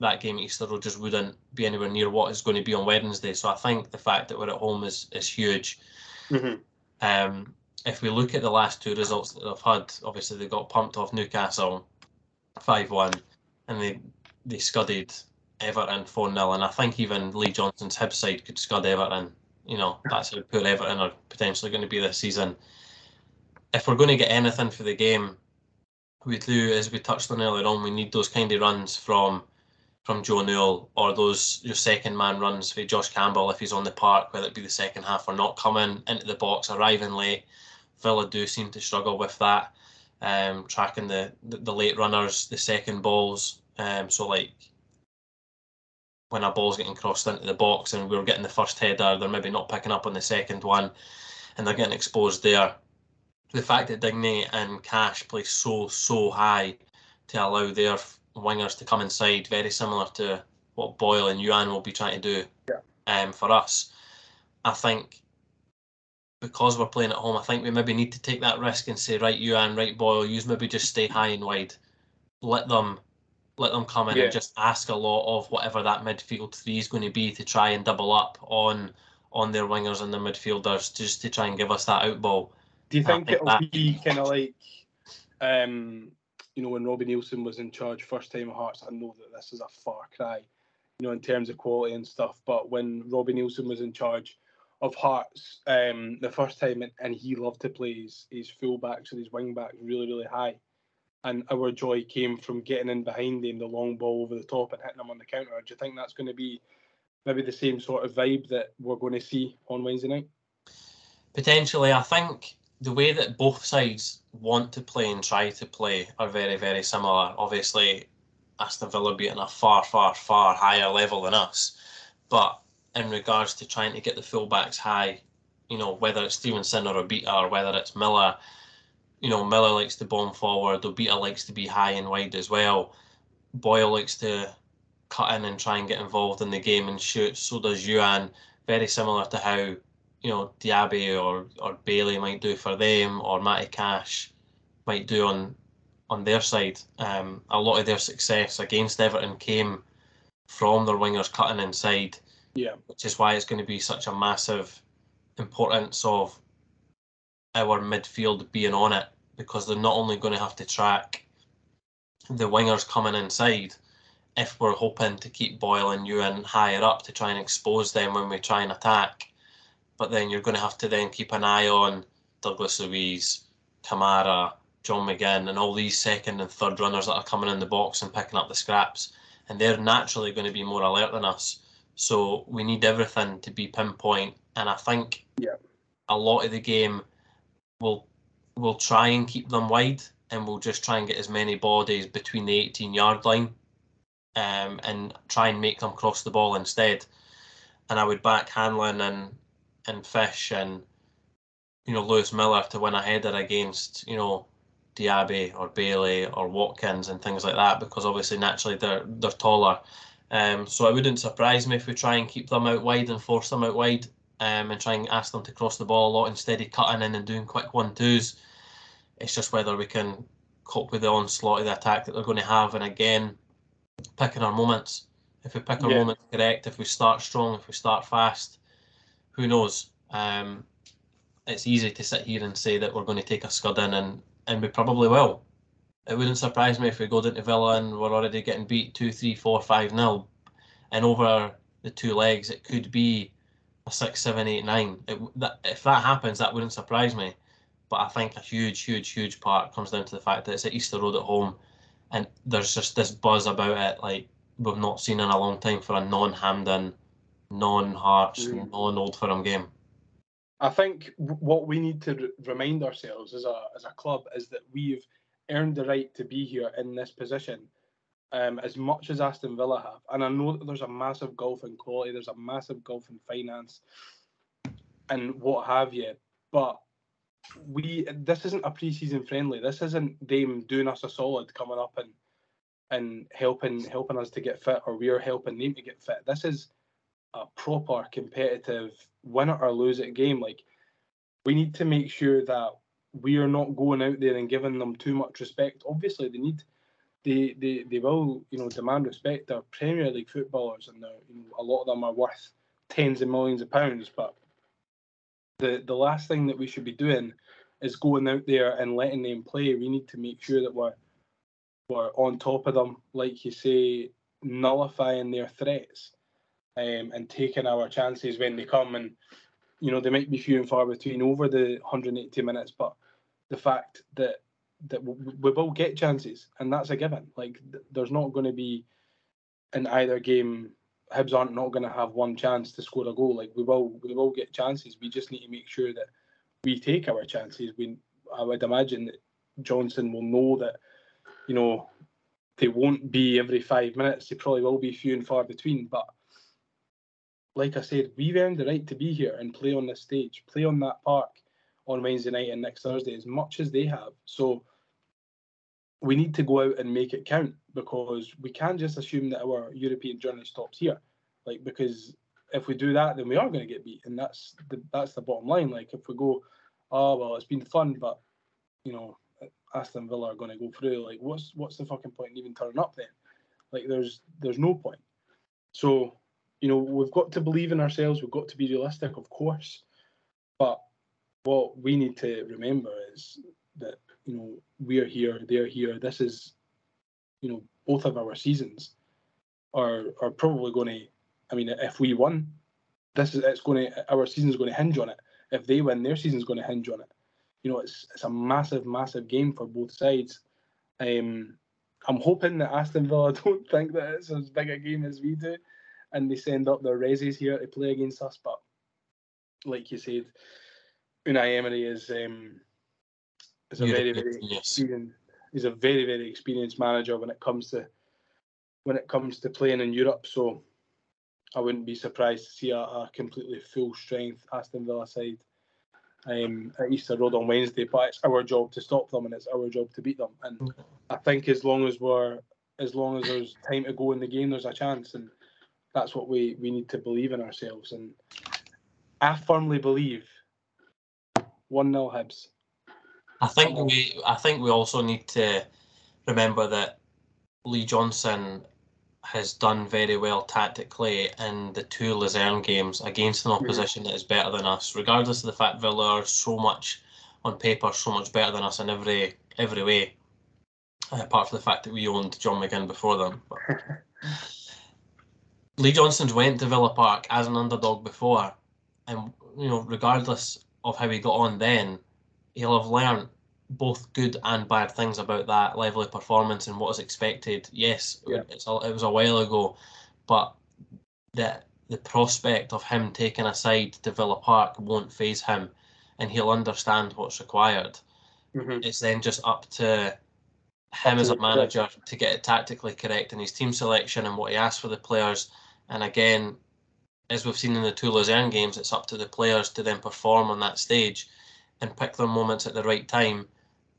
that game at Easter Road just wouldn't be anywhere near what is going to be on Wednesday. So I think the fact that we're at home is is huge. Mm-hmm. Um, if we look at the last two results that they've had, obviously they got pumped off Newcastle five one and they they scudded Everton four nil, and I think even Lee Johnson's Hibs side could scud Everton. You know, that's how poor Everton are potentially going to be this season. If we're going to get anything for the game, we do, as we touched on earlier on, we need those kind of runs from from Joe Newell, or those your second man runs for Josh Campbell if he's on the park, whether it be the second half or not, coming into the box, arriving late. Villa do seem to struggle with that, um, tracking the, the, the late runners, the second balls. Um, so like when a ball's getting crossed into the box and we're getting the first header, they're maybe not picking up on the second one and they're getting exposed there. The fact that Digne and Cash play so, so high to allow their wingers to come inside, very similar to what Boyle and Youan will be trying to do, yeah, um, for us. I think because we're playing at home, I think we maybe need to take that risk and say, right, Youan, right, Boyle, you maybe just stay high and wide. Let them let them come in, yeah, and just ask a lot of whatever that midfield three is going to be to try and double up on on their wingers and their midfielders, just to try and give us that out ball. Do you think, think it'll that... be kind of like... Um... You know, when Robbie Nielsen was in charge first time at Hearts, I know that this is a far cry, you know, in terms of quality and stuff. But when Robbie Nielsen was in charge of Hearts um, the first time, and he loved to play his, his full-backs and his wing-backs really, really high. And our joy came from getting in behind him, the long ball over the top and hitting him on the counter. Do you think that's going to be maybe the same sort of vibe that we're going to see on Wednesday night? Potentially. I think the way that both sides want to play and try to play are very, very similar. Obviously, Aston Villa being a far, far, far higher level than us. But in regards to trying to get the fullbacks high, you know, whether it's Stevenson or Obita or whether it's Miller, you know, Miller likes to bomb forward, Obita likes to be high and wide as well. Boyle likes to cut in and try and get involved in the game and shoot. So does Youan. Very similar to how, you know, Diaby or, or Bailey might do for them, or Matty Cash might do on on their side. Um, a lot of their success against Everton came from their wingers cutting inside, yeah, which is why it's going to be such a massive importance of our midfield being on it, because they're not only going to have to track the wingers coming inside, if we're hoping to keep Boyle and Youan higher up to try and expose them when we try and attack. But then you're going to have to then keep an eye on Douglas Luiz, Kamara, John McGinn, and all these second and third runners that are coming in the box and picking up the scraps. And they're naturally going to be more alert than us. So we need everything to be pinpoint. And I think, yeah, a lot of the game will will try and keep them wide. and we'll just try and get as many bodies between the eighteen-yard line um, and try and make them cross the ball instead. And I would back Hanlon and and Fish and, you know, Lewis Miller to win a header against, you know, Diaby or Bailey or Watkins and things like that, because obviously naturally they're they're taller. Um, so it wouldn't surprise me if we try and keep them out wide and force them out wide um, and try and ask them to cross the ball a lot instead of cutting in and doing quick one-twos. It's just whether we can cope with the onslaught of the attack that they're going to have, and again, picking our moments. If we pick our yeah. moments correct, if we start strong, if we start fast, who knows? Um, it's easy to sit here and say that we're going to take a scud in, and, and we probably will. It wouldn't surprise me if we go down to Villa and we're already getting beat two, three, four, five nil. And over the two legs, it could be a six, seven, eight, nine. It, that, if that happens, that wouldn't surprise me. But I think a huge, huge, huge part comes down to the fact that it's at Easter Road at home, and there's just this buzz about it like we've not seen in a long time for a non-Hampden, non-Hearts, mm. non-Old Firm game. I think what we need to remind ourselves as a as a club is that we've earned the right to be here in this position, um, as much as Aston Villa have. And I know that there's a massive gulf in quality, there's a massive gulf in finance and what have you, but we this isn't a pre-season friendly. This isn't them doing us a solid coming up and and helping helping us to get fit, or we're helping them to get fit. This is a proper competitive win it or lose it game. Like, we need to make sure that we are not going out there and giving them too much respect. Obviously, they need they they, they will, you know, demand respect. They're Premier League footballers, and you know, a lot of them are worth tens of millions of pounds, but The the last thing that we should be doing is going out there and letting them play. We need to make sure that we're we're on top of them, like you say, nullifying their threats, um, and taking our chances when they come. And you know, they might be few and far between over the one hundred eighty minutes, but the fact that that we will get chances, and that's a given. Like, there's not going to be in either game. Hibs aren't not going to have one chance to score a goal. Like, we will, we will get chances. We just need to make sure that we take our chances. We, I would imagine that Johnson will know that, you know, they won't be every five minutes. They probably will be few and far between. But like I said, we've earned the right to be here and play on this stage, play on that park on Wednesday night and next Thursday as much as they have. So we need to go out and make it count, because we can't just assume that our European journey stops here. Like, because if we do that, then we are going to get beat, and that's the that's the bottom line. Like, if we go, oh well, it's been fun, but you know, Aston Villa are going to go through. Like, what's what's the fucking point in even turning up then? Like, there's there's no point. So, you know, we've got to believe in ourselves. We've got to be realistic, of course, but what we need to remember is that, you know, we're here, they're here. This is, you know, both of our seasons are are probably going to. I mean, if we won, this is it's going to our season's going to hinge on it. If they win, their season's going to hinge on it. You know, it's it's a massive, massive game for both sides. Um, I'm hoping that Aston Villa don't think that it's as big a game as we do, and they send up their reses here to play against us. But like you said, Unai Emery is um, is a yeah, very, very yes. He's a very, very experienced manager when it comes to when it comes to playing in Europe. So I wouldn't be surprised to see a, a completely full strength Aston Villa side um, at Easter Road on Wednesday. But it's our job to stop them, and it's our job to beat them. And I think as long as we're as long as there's time to go in the game, there's a chance, and that's what we we need to believe in ourselves. And I firmly believe one nil Hibs. I think we I think we also need to remember that Lee Johnson has done very well tactically in the two Luzern games against an opposition that is better than us, regardless of the fact Villa are so much on paper, so much better than us in every every way, apart from the fact that we owned John McGinn before them. But Lee Johnson's went to Villa Park as an underdog before, and you know, regardless of how he got on then, he'll have learned both good and bad things about that level of performance and what is expected. Yes, yeah. it's a, it was a while ago, but the, the prospect of him taking a side to Villa Park won't faze him, and he'll understand what's required. Mm-hmm. It's then just up to him as a manager to get it tactically correct in his team selection and what he asks for the players. And again, as we've seen in the two Luzern games, it's up to the players to then perform on that stage and pick their moments at the right time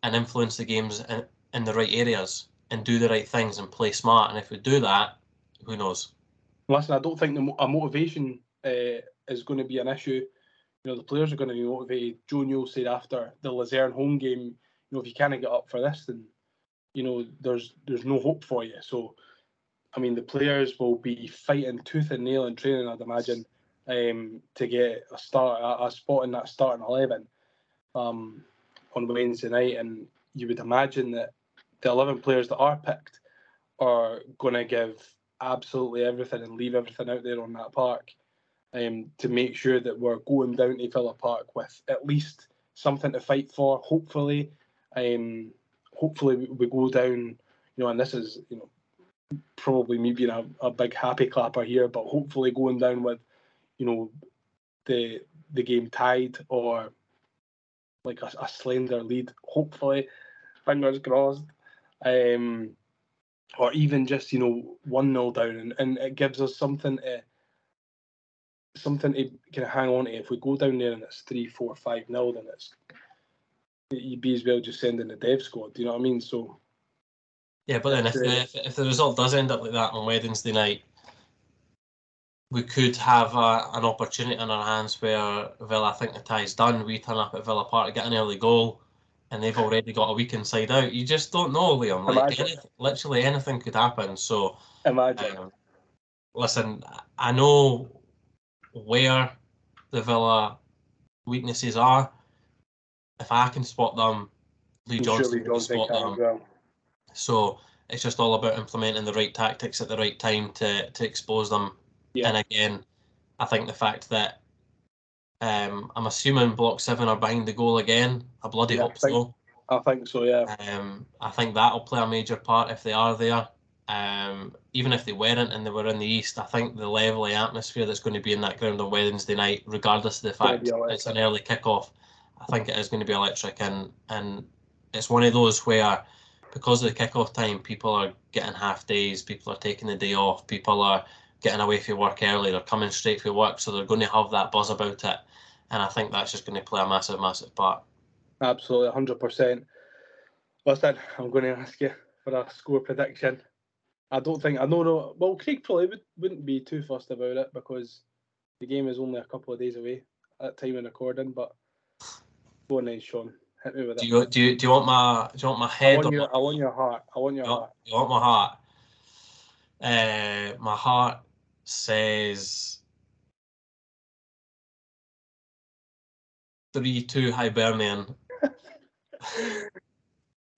and influence the games in, in the right areas and do the right things and play smart. And if we do that, who knows? Listen, I don't think the, a motivation uh, is going to be an issue. You know, the players are going to be motivated. Joe Newell said after the Luzern home game, you know, if you can't get up for this, then, you know, there's there's no hope for you. So, I mean, the players will be fighting tooth and nail in training, I'd imagine, um, to get a start, a, a spot in that starting eleven um, on Wednesday night. And you would imagine that the eleven players that are picked are going to give absolutely everything and leave everything out there on that park um, to make sure that we're going down to Villa Park with at least something to fight for. Hopefully, um, hopefully we go down, you know, and this is, you know, probably me being a, a big happy clapper here, but hopefully going down with, you know, the the game tied or like a, a slender lead, hopefully, fingers crossed, um, or even just, you know, one nil down, and, and it gives us something to something to kind of hang on to. If we go down there and it's three, four, five nil, then it's, you'd be as well just sending the dev squad, do you know what I mean? So yeah, but then if the, if, if the result does end up like that on Wednesday night, we could have a, an opportunity in our hands where Villa, I think the tie's done, we turn up at Villa Park, get an early goal, and they've already got a week inside out. You just don't know, Liam. Like, any, literally anything could happen. So, imagine. Um, listen, I know where the Villa weaknesses are. If I can spot them, Lee Johnson can spot them. Well. So it's just all about implementing the right tactics at the right time to, to expose them. Yeah. And again, I think the fact that um, I'm assuming block seven are behind the goal again. I bloody yeah, hope I think, so. I think so, yeah. Um, I think that'll play a major part if they are there. Um, even if they weren't and they were in the East, I think the level of atmosphere that's going to be in that ground on Wednesday night, regardless of the fact it's an early kickoff, I think it is going to be electric. And, and it's one of those where, because of the kickoff time, people are getting half days, people are taking the day off, people are getting away from work early, they're coming straight from work, so they're going to have that buzz about it. And I think that's just going to play a massive, massive part. Absolutely, one hundred percent. Listen, I'm going to ask you for a score prediction. I don't think, I know, no, well, Craig probably would, wouldn't be too fussed about it because the game is only a couple of days away at time of recording, but go on then, Sean. Hit me with do you, do you do you want my do you want my head? I want, or your, my, I want your heart. I want your you heart. You want my heart. Uh, my heart says three two Hibernian.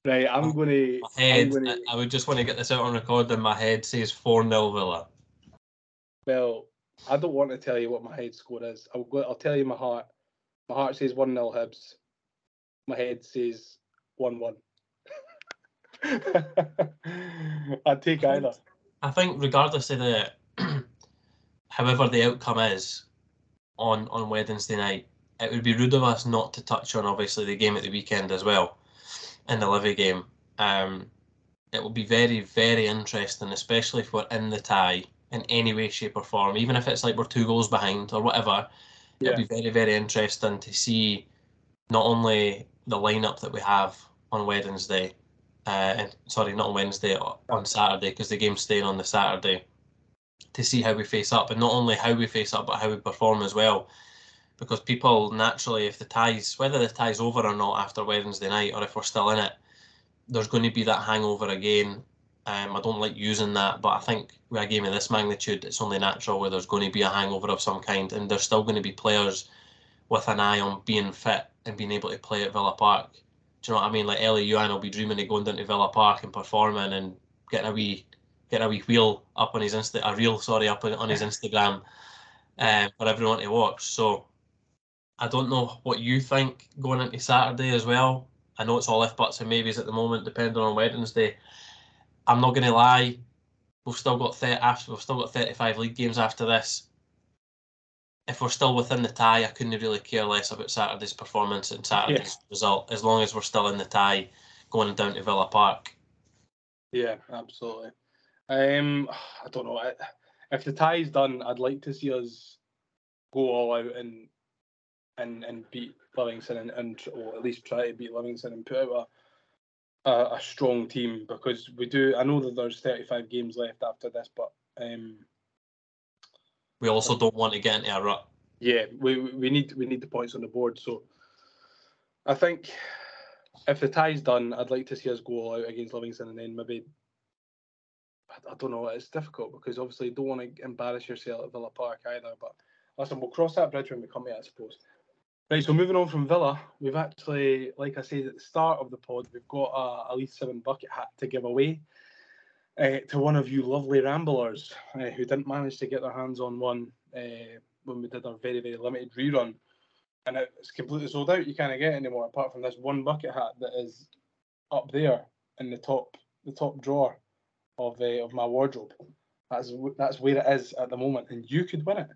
Right, I'm gonna. My head. I'm gonna, I would just want to get this out on record. And my head says four nil Villa. Well, I don't want to tell you what my head score is. I'll go, I'll tell you my heart. My heart says one nil Hibs. My head says one one. I'd take either. I think regardless of the however the outcome is on, on Wednesday night, it would be rude of us not to touch on obviously the game at the weekend as well, and the Livy game. Um, it will be very, very interesting, especially if we're in the tie in any way, shape or form, even if it's like we're two goals behind or whatever. Yeah. It'll be very, very interesting to see not only the lineup that we have on Wednesday, uh, and sorry, not on Wednesday, on Saturday, because the game's staying on the Saturday, to see how we face up, and not only how we face up, but how we perform as well. Because people naturally, if the tie's, whether the tie's over or not after Wednesday night, or if we're still in it, there's going to be that hangover again. Um, I don't like using that, but I think with a game of this magnitude, it's only natural where there's going to be a hangover of some kind, and there's still going to be players with an eye on being fit and being able to play at Villa Park. Do you know what I mean? Like Ellie Youan will be dreaming of going down to Villa Park and performing and getting a wee getting a wee wheel up on his Insta a reel, sorry, up on his Instagram um, for everyone to watch. So I don't know what you think going into Saturday as well. I know it's all if buts and maybes at the moment, depending on Wednesday. I'm not going to lie, we've still got thirty after we've still got thirty-five league games after this. if we're still within the tie, I couldn't really care less about Saturday's performance and Saturday's yeah. result, as long as we're still in the tie going down to Villa Park. Yeah, absolutely. Um, I don't know. I, if the tie is done, I'd like to see us go all out and and, and beat Livingston, and, and or at least try to beat Livingston and put out a, a, a strong team, because we do. I know that there's thirty-five games left after this, but um, we also don't want to get into a rut. Yeah, we we need we need the points on the board. So I think if the tie's done, I'd like to see us go all out against Livingston, and then maybe, I, I don't know, it's difficult because obviously you don't want to embarrass yourself at Villa Park either. But listen, we'll cross that bridge when we come to it, I suppose. Right, so moving on from Villa, we've actually, like I said at the start of the pod, we've got a, a Leith seven bucket hat to give away uh, to one of you lovely ramblers uh, who didn't manage to get their hands on one uh, when we did our very, very limited rerun. And it's completely sold out. You can't get it anymore, apart from this one bucket hat that is up there in the top the top drawer of uh, of my wardrobe. That's that's where it is at the moment, and you could win it.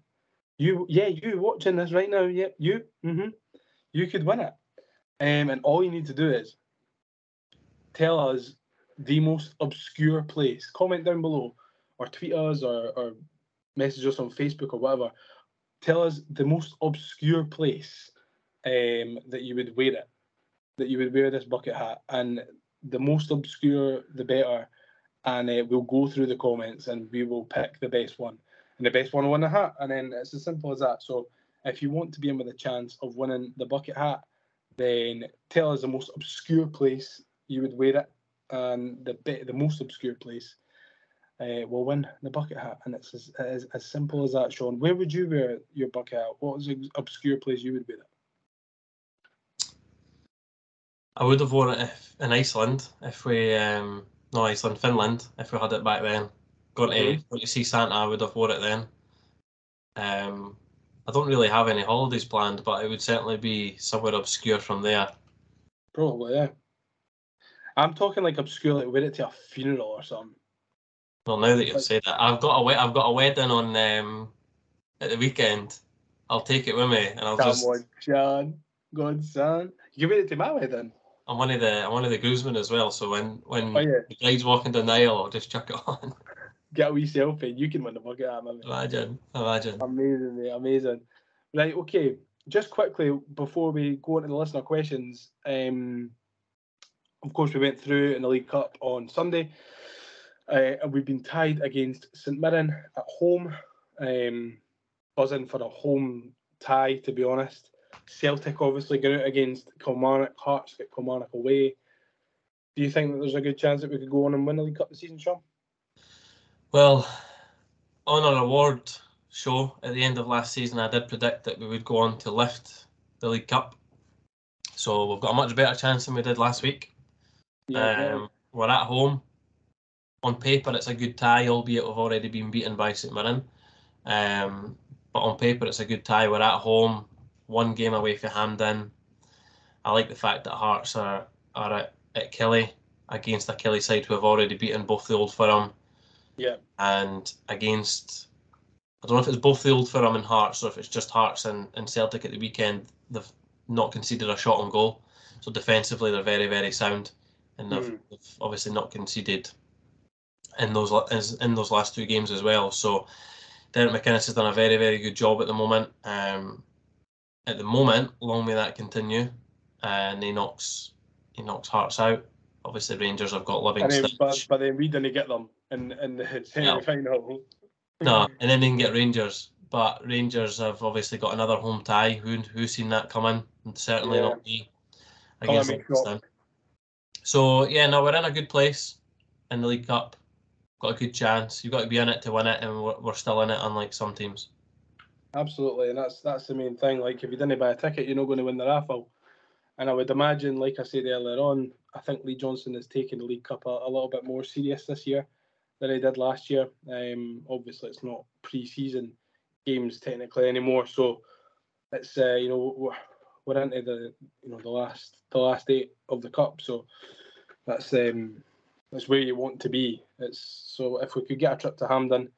You, yeah, you watching this right now, yeah, you, mm-hmm, you could win it. Um, and all you need to do is tell us the most obscure place. Comment down below, or tweet us, or, or message us on Facebook or whatever. Tell us the most obscure place um, that you would wear it, that you would wear this bucket hat. And the most obscure, the better. And uh, we'll go through the comments and we will pick the best one. And the best one will win the hat. And then it's as simple as that. So if you want to be in with a chance of winning the bucket hat, then tell us the most obscure place you would wear it. And the be- the most obscure place uh, will win the bucket hat. And it's as, as, as simple as that, Sean. Where would you wear your bucket hat? What was the obscure place you would wear it? I would have worn it if, in Iceland, if we, um, no, Iceland, Finland, if we had it back then. Going to, mm-hmm. going to see Santa, I would have wore it then. Um, I don't really have any holidays planned, but it would certainly be somewhere obscure from there. Probably, yeah. I'm talking like obscure, like wear it to a funeral or something. Well, now that you've like, said that, I've got a I've got a wedding on um, at the weekend. I'll take it with me, and I'll just. Come on, John, good son. You wear it to my wedding. I'm one of the I'm one of the groomsmen as well. So when when oh, yeah. the bride's walking down the aisle, I'll just chuck it on. Get a wee selfie, you can win the bucket hat, man. Imagine, imagine. Amazing, mate, amazing. Right, okay, just quickly before we go into the listener questions, um, of course, we went through in the League Cup on Sunday, uh, and we've been tied against St Mirren at home. Um, buzzing for a home tie, to be honest. Celtic obviously got out against Kilmarnock, Hearts get Kilmarnock away. Do you think that there's a good chance that we could go on and win the League Cup this season, Sean? Well, on our award show at the end of last season, I did predict that we would go on to lift the League Cup. So we've got a much better chance than we did last week. Yeah, um, yeah. We're at home. On paper, it's a good tie, albeit we've already been beaten by St Mirren. Um, but on paper, it's a good tie. We're at home, one game away from Hampden. I like the fact that Hearts are, are at, at Kelly, against a Kelly side who have already beaten both the Old Firm. Yeah, and against, I don't know if it's both the Old Firm and Hearts, or if it's just Hearts and, and Celtic at the weekend. They've not conceded a shot on goal, so defensively they're very, very sound, and they've, mm. they've obviously not conceded in those in those last two games as well. So Derek McInnes has done a very, very good job at the moment. Um, at the moment, long may that continue, and he knocks he knocks Hearts out. Obviously, Rangers have got Livingston. But, but then we didn't get them in, in the semi-final. No, and then they can get Rangers. But Rangers have obviously got another home tie. Who, who's seen that coming? And certainly yeah. not me. Against oh, Livingston. So, yeah, no, we're in a good place in the League Cup. Got a good chance. You've got to be in it to win it, and we're, we're still in it, unlike some teams. Absolutely, and that's that's the main thing. Like, if you didn't buy a ticket, you're not going to win the raffle. And I would imagine, like I said earlier on, I think Lee Johnson has taken the League Cup a, a little bit more serious this year than he did last year. Um, obviously, it's not pre-season games technically anymore, so it's uh, you know we're, we're into the you know the last the last eight of the cup, so that's um, that's where you want to be. It's so if we could get a trip to Hampden,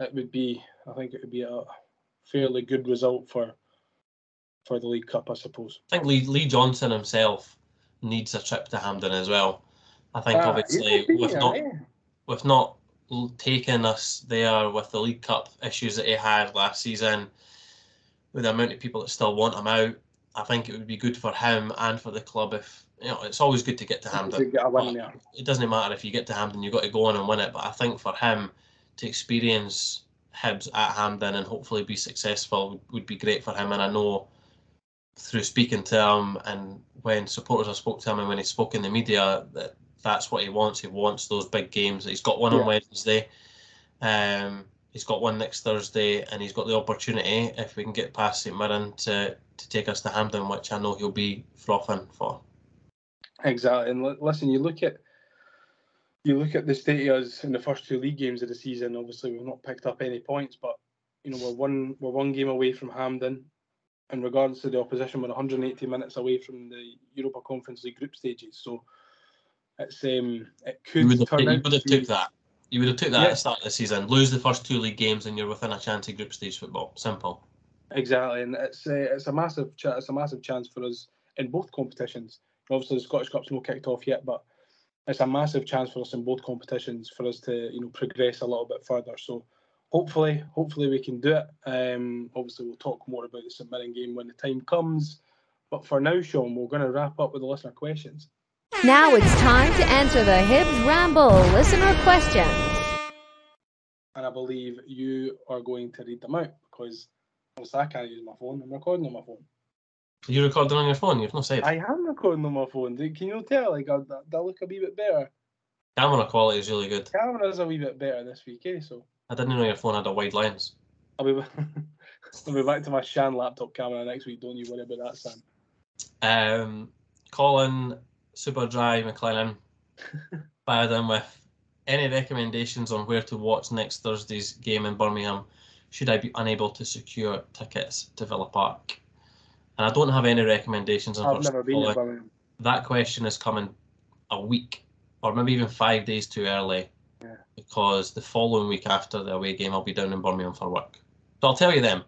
it would be I think it would be a fairly good result for for the League Cup, I suppose. I think Lee, Lee Johnson himself needs a trip to Hampden as well. I think uh, obviously we've not right? we've not taken us there with the League Cup issues that he had last season, with the amount of people that still want him out. I think it would be good for him and for the club if, you know, it's always good to get to Hampden. Get it doesn't matter if you get to Hampden, you've got to go on and win it. But I think for him to experience Hibs at Hampden and hopefully be successful would, would be great for him. And I know through speaking to him and when supporters have spoke to him and when he spoke in the media that that's what he wants. He wants those big games. He's got one yeah. on Wednesday. Um, he's got one next Thursday, and he's got the opportunity, if we can get past St Mirren, to, to take us to Hampden, which I know he'll be frothing for. Exactly. And l- listen, you look at you look at the state of us in the first two league games of the season. Obviously, we've not picked up any points, but you know we're one we're one game away from Hampden, and regardless of the opposition, we're one hundred eighty minutes away from the Europa Conference League group stages. So it's um, it could you would have, turn out. You would have took that. You would have took that yeah. at the start of the season. Lose the first two league games, and you're within a chance of group stage football. Simple. Exactly, and it's a, it's a massive ch- it's a massive chance for us in both competitions. Obviously, the Scottish Cup's not kicked off yet, but it's a massive chance for us in both competitions for us to, you know, progress a little bit further. So, hopefully, hopefully we can do it. Um, obviously, we'll talk more about the St Mirren game when the time comes. But for now, Sean, we're going to wrap up with the listener questions. Now it's time to answer the Hibs Ramble listener questions. And I believe you are going to read them out because I can't use my phone. I'm recording on my phone. You're recording on your phone? You've not saved. I am recording on my phone. Can you tell? Like, I, I look a wee bit better. Camera quality is really good. Camera's a wee bit better this week, eh? So I didn't know your phone had a wide lens. I'll be, I'll be back to my Shan laptop camera next week. Don't you worry about that, Sam. Um, Colin... Superdry McLennan fired in with any recommendations on where to watch next Thursday's game in Birmingham should I be unable to secure tickets to Villa Park. And I don't have any recommendations. I've never been to Birmingham. That question is coming a week or maybe even five days too early yeah. because the following week after the away game I'll be down in Birmingham for work. So I'll tell you then.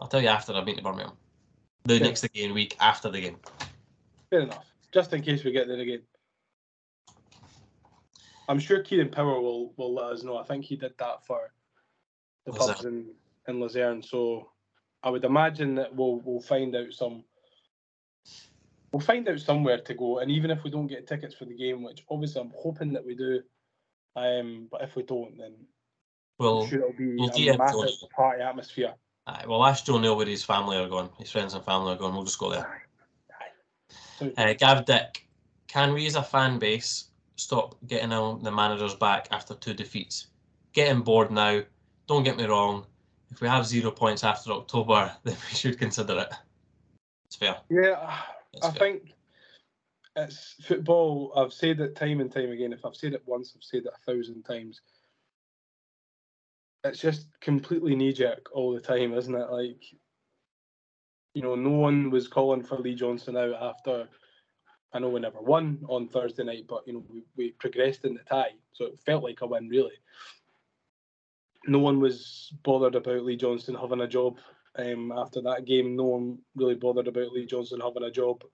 I'll tell you after I've been to Birmingham. The yeah. next again week after the game. Fair enough. Just in case we get there again. I'm sure Kieran Power will, will let us know. I think he did that for the pubs in, in Luzern. So I would imagine that we'll we'll find out some we'll find out somewhere to go. And even if we don't get tickets for the game, which obviously I'm hoping that we do, um, but if we don't, then well, I'm sure it'll be we'll a massive Joe. party atmosphere. Right, well, ask Joe Newell where his family are going. His friends and family are going. We'll just go there. Uh, Gav Dick, can we as a fan base stop getting on the manager's back after two defeats? Getting bored now, don't get me wrong. If we have zero points after October, then we should consider it. It's fair. Yeah, it's I fair. think it's football. I've said it time and time again. If I've said it once, I've said it a thousand times. It's just completely knee-jerk all the time, isn't it? Like, you know, no one was calling for Lee Johnson out after, I know we never won on Thursday night, but, you know, we, we progressed in the tie, so it felt like a win, really. No one was bothered about Lee Johnson having a job um, after that game. No one really bothered about Lee Johnson having a job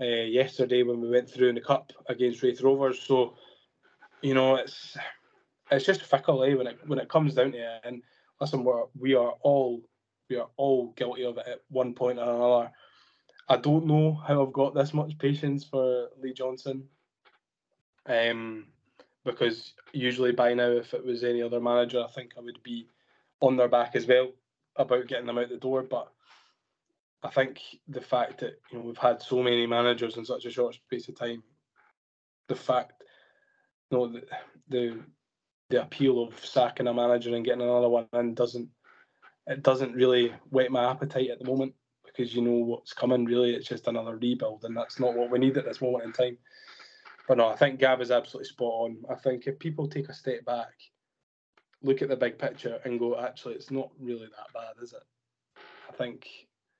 uh, yesterday when we went through in the Cup against Raith Rovers. So, you know, it's it's just fickle, eh, when it, when it comes down to it. And listen, we're, we are all... We are all guilty of it at one point or another. I don't know how I've got this much patience for Lee Johnson, um, because usually by now, if it was any other manager, I think I would be on their back as well about getting them out the door. But I think the fact that, you know, we've had so many managers in such a short space of time, the fact, you know, the the, the appeal of sacking a manager and getting another one in doesn't. It doesn't really whet my appetite at the moment because you know what's coming, really. It's just another rebuild, and that's not what we need at this moment in time. But no, I think Gav is absolutely spot on. I think if people take a step back, look at the big picture and go, actually, it's not really that bad, is it? I think...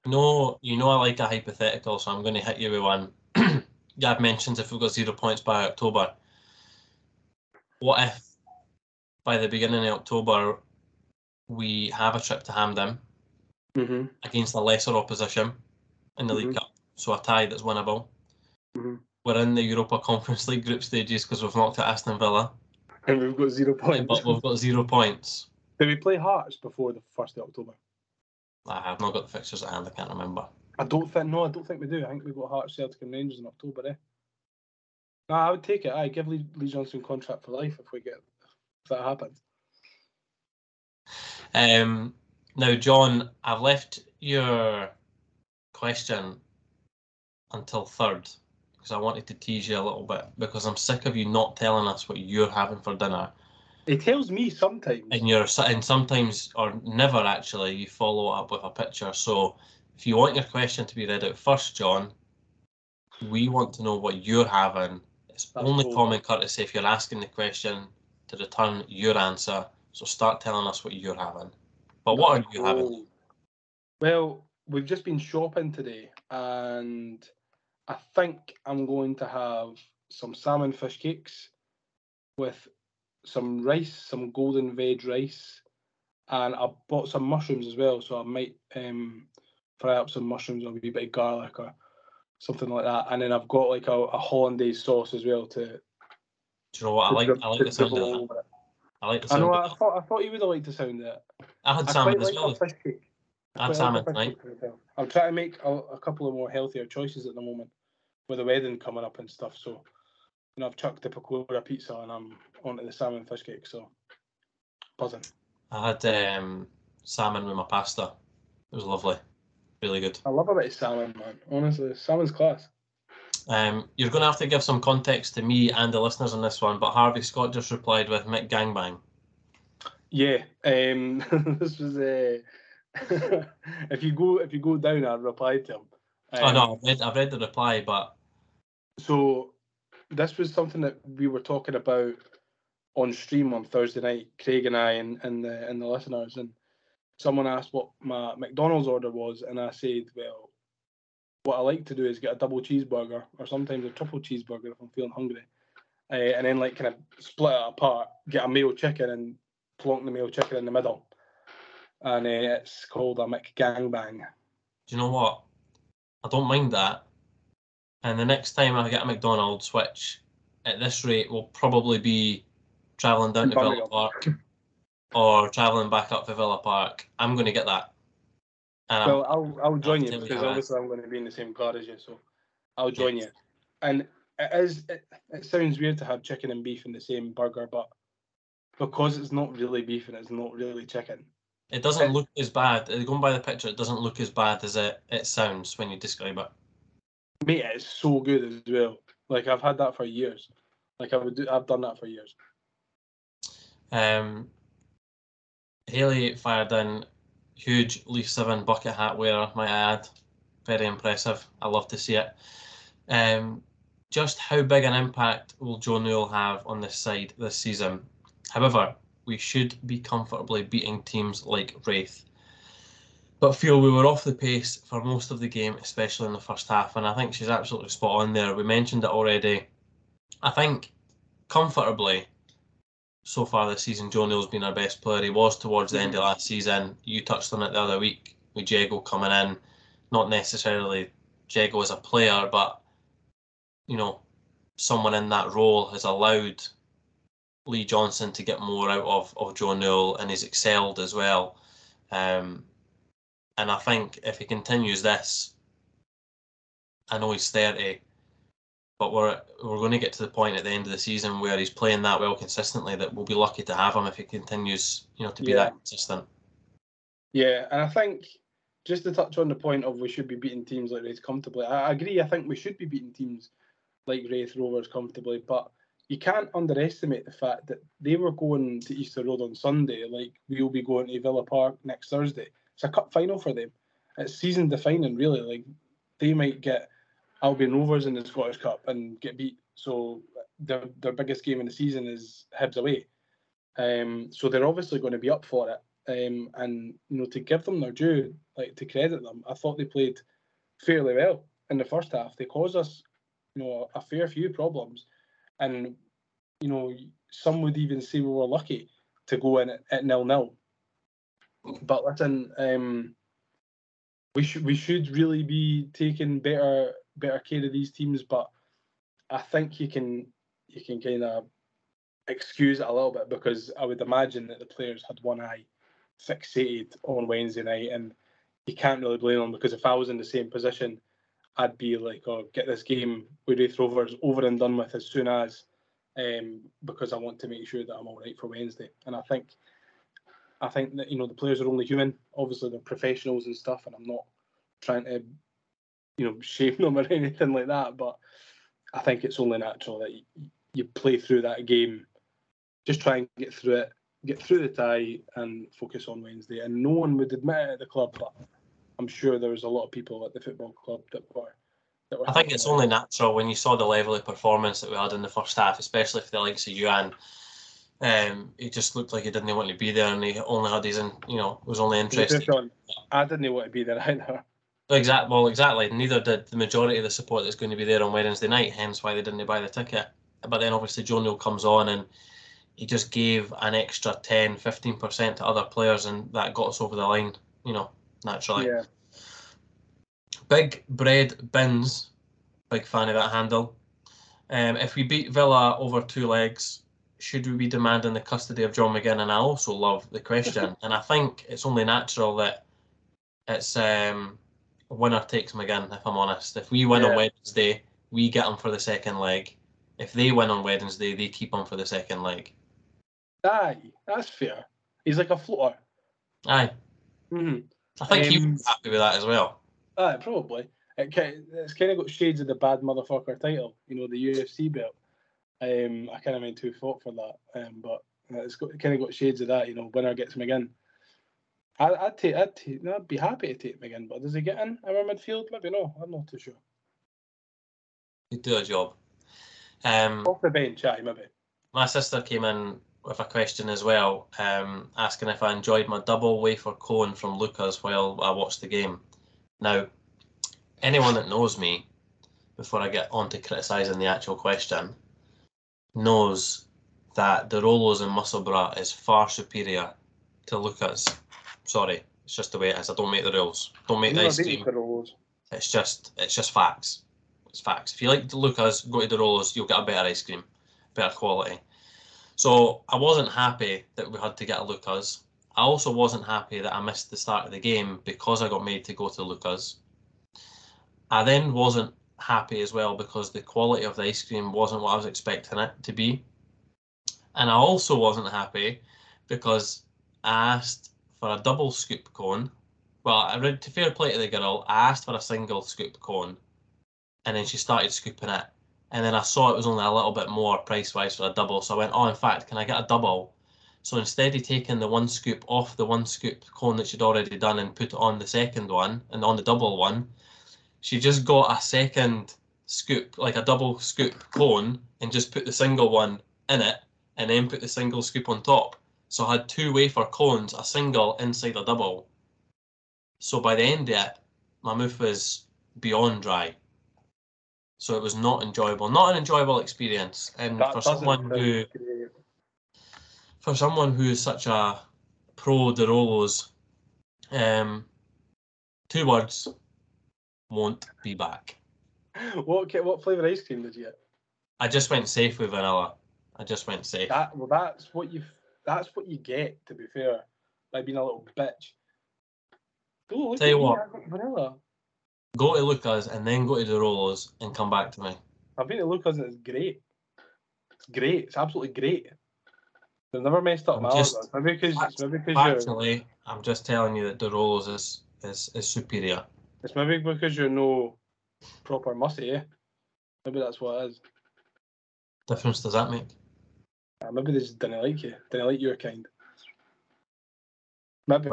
No, you know I like a hypothetical, so I'm going to hit you with one. Gav mentions if we've got zero points by October. What if by the beginning of October... we have a trip to Hampden, mm-hmm. against a lesser opposition in the mm-hmm. League Cup, so a tie that's winnable. Mm-hmm. We're in the Europa Conference League group stages because we've knocked out Aston Villa. And we've got zero points. But we've got zero points. Did we play Hearts before the first of October? Nah, I've not got the fixtures at hand, I can't remember. I don't think, no, I don't think we do. I think we've got Hearts, Celtic and Rangers in October, eh? Nah, I would take it. I give Lee, Lee Johnson contract for life if we get, if that happens. Um, now, John, I've left your question until third because I wanted to tease you a little bit because I'm sick of you not telling us what you're having for dinner. He tells me sometimes. And you're and sometimes, or never actually, you follow up with a picture. So if you want your question to be read out first, John, we want to know what you're having. It's That's only cool. common courtesy if you're asking the question to return your answer. So start telling us what you're having. But what That's are you cool. having? Well, we've just been shopping today and I think I'm going to have some salmon fish cakes with some rice, some golden veg rice, and I bought some mushrooms as well, so I might um, fry up some mushrooms or a wee bit of garlic or something like that. And then I've got like a, a hollandaise sauce as well to... Do you know what? I like, I like the sound of that. I like the sound I know, of I thought, I thought you would have liked the sound of it. I had I salmon as well. I had salmon tonight. I'm trying to make a, a couple of more healthier choices at the moment with the wedding coming up and stuff, so... You know, I've chucked the pakora pizza and I'm onto the salmon fish cake, so buzzing. I had um, salmon with my pasta. It was lovely, really good. I love a bit of salmon, man. Honestly, salmon's class. Um, you're going to have to give some context to me and the listeners on this one, but Harvey Scott just replied with Mick Gangbang. Yeah, um, this was a. Uh, if you go, if you go down, I replied to him. Um, oh no, I've read, I've read the reply, but so. This was something that we were talking about on stream on Thursday night, Craig and I and, and the and the listeners, and someone asked what my McDonald's order was, and I said, well, what I like to do is get a double cheeseburger or sometimes a triple cheeseburger if I'm feeling hungry, uh, and then like kind of split it apart, get a mayo chicken and plonk the mayo chicken in the middle, and uh, it's called a McGangbang. Do you know what? I don't mind that. And the next time I get a McDonald's, which at this rate will probably be travelling down to Villa Park or travelling back up to Villa Park, I'm going to get that. And well, I'll I'll join you because obviously I'm going to be in the same car as you, so I'll join you. And it is it, it sounds weird to have chicken and beef in the same burger, but because it's not really beef and it's not really chicken, it doesn't look as bad. Going by the picture, it doesn't look as bad as it it sounds when you describe it. Mate, it's so good as well. Like, I've had that for years. Like, I would do, I've done that for years. Um, Haley fired in, huge Leaf seven bucket hat wearer, might I add. Very impressive. I love to see it. Um, just how big an impact will Joe Newell have on this side this season? However, we should be comfortably beating teams like Raith, but feel we were off the pace for most of the game, especially in the first half. And I think she's absolutely spot on there. We mentioned it already. I think comfortably, so far this season, Joe Newell's been our best player. He was towards the end of last season. You touched on it the other week with Jago coming in. Not necessarily Jago as a player, but, you know, someone in that role has allowed Lee Johnson to get more out of, of Joe Newell, and he's excelled as well. Um, And I think if he continues this, I know he's thirty, but we're we're going to get to the point at the end of the season where he's playing that well consistently that we'll be lucky to have him if he continues, you know, to be yeah. that consistent. Yeah, and I think just to touch on the point of we should be beating teams like Raith comfortably, I agree. I think we should be beating teams like Raith Rovers comfortably, but you can't underestimate the fact that they were going to Easter Road on Sunday, like we'll be going to Villa Park next Thursday. It's a cup final for them. It's season defining, really. Like they might get Albion Rovers in the Scottish Cup and get beat. So their their biggest game in the season is Hibs away. Um, so they're obviously going to be up for it. Um, and you know, to give them their due, like to credit them, I thought they played fairly well in the first half. They caused us, you know, a fair few problems, and you know, some would even say we were lucky to go in at nil nil. But listen, um, we should we should really be taking better better care of these teams, but I think you can you can kind of excuse it a little bit, because I would imagine that the players had one eye fixated on Wednesday night, and you can't really blame them, because if I was in the same position, I'd be like, oh, get this game with Raith Rovers over and done with as soon as, um, because I want to make sure that I'm all right for Wednesday. And I think I think that, you know, the players are only human. Obviously, they're professionals and stuff, and I'm not trying to, you know, shame them or anything like that, but I think it's only natural that you, you play through that game, just try and get through it, get through the tie and focus on Wednesday. And no one would admit it at the club, but I'm sure there was a lot of people at the football club that were... That were I think it's only natural when you saw the level of performance that we had in the first half, especially for the likes of Youan. Um, he just looked like he didn't want to be there, and he only had his, in, you know, was only interested. I didn't want to be there either. Exactly. Well, exactly. Neither did the majority of the support that's going to be there on Wednesday night, hence why they didn't buy the ticket. But then obviously Joe Newell comes on and he just gave an extra ten, fifteen percent to other players, and that got us over the line, you know, naturally. Yeah. Big Bread Bins, big fan of that handle. Um, if we beat Villa over two legs, should we be demanding the custody of John McGinn? And I also love the question, and I think it's only natural that it's um, winner takes McGinn, if I'm honest. If we win yeah. on Wednesday, we get him for the second leg. If they win on Wednesday, they keep him for the second leg. Aye, that's fair. He's like a floater. Aye. Mm-hmm. I think um, he would be happy with that as well. Aye, probably. It, it's kind of got shades of the bad motherfucker title, you know, the U F C belt. Um, I kind of meant to fought for that, um, but it's got, it kind of got shades of that, you know, winner gets McGinn. I, I'd, take, I'd, take, no, I'd be happy to take McGinn, but does he get in our midfield? Maybe no, I'm not too sure. He'd do a job. Um, Off the bench, aye, maybe. My sister came in with a question as well, um, asking if I enjoyed my double wafer cone from Lucas while I watched the game. Now, anyone that knows me, before I get on to criticising the actual question, knows that the Rolos and Musselburgh is far superior to Lucas. Sorry, it's just the way it is. I don't make the rules. Don't make the ice cream. It's just, it's just facts. It's facts. If you like the Lucas, go to the Rolos, you'll get a better ice cream, better quality. So I wasn't happy that we had to get a Lucas. I also wasn't happy that I missed the start of the game because I got made to go to Lucas. I then wasn't happy as well because the quality of the ice cream wasn't what I was expecting it to be. And I also wasn't happy because I asked for a double scoop cone. Well, I read, to fair play to the girl, I asked for a single scoop cone, and then she started scooping it. And then I saw it was only a little bit more price-wise for a double, so I went, oh, in fact, can I get a double? So instead of taking the one scoop off the one scoop cone that she'd already done and put it on the second one, and on the double one, she just got a second scoop, like a double scoop cone, and just put the single one in it, and then put the single scoop on top. So I had two wafer cones, a single inside a double. So by the end of it, my mouth was beyond dry. So it was not enjoyable, not an enjoyable experience. And that for someone who, great. for someone who is such a pro de Rolos, um, two words: won't be back. What what flavour ice cream did you get? I just went safe with vanilla. I just went safe. That, well, that's what you that's what you get. To be fair, by being a little bitch. Go look Tell at you me, what. I got vanilla. Go to Lucas and then go to the Rolos and come back to me. I've been to Lucas and it's great. It's great. It's absolutely great. They've never messed up I'm my just, maybe because, maybe because Actually, you're, I'm just telling you that the Rolos is, is, is superior. It's maybe because you're no proper mussy, eh? Maybe that's what it is. Difference does that make? Uh, maybe they just didn't like you. Didn't like your kind. Maybe.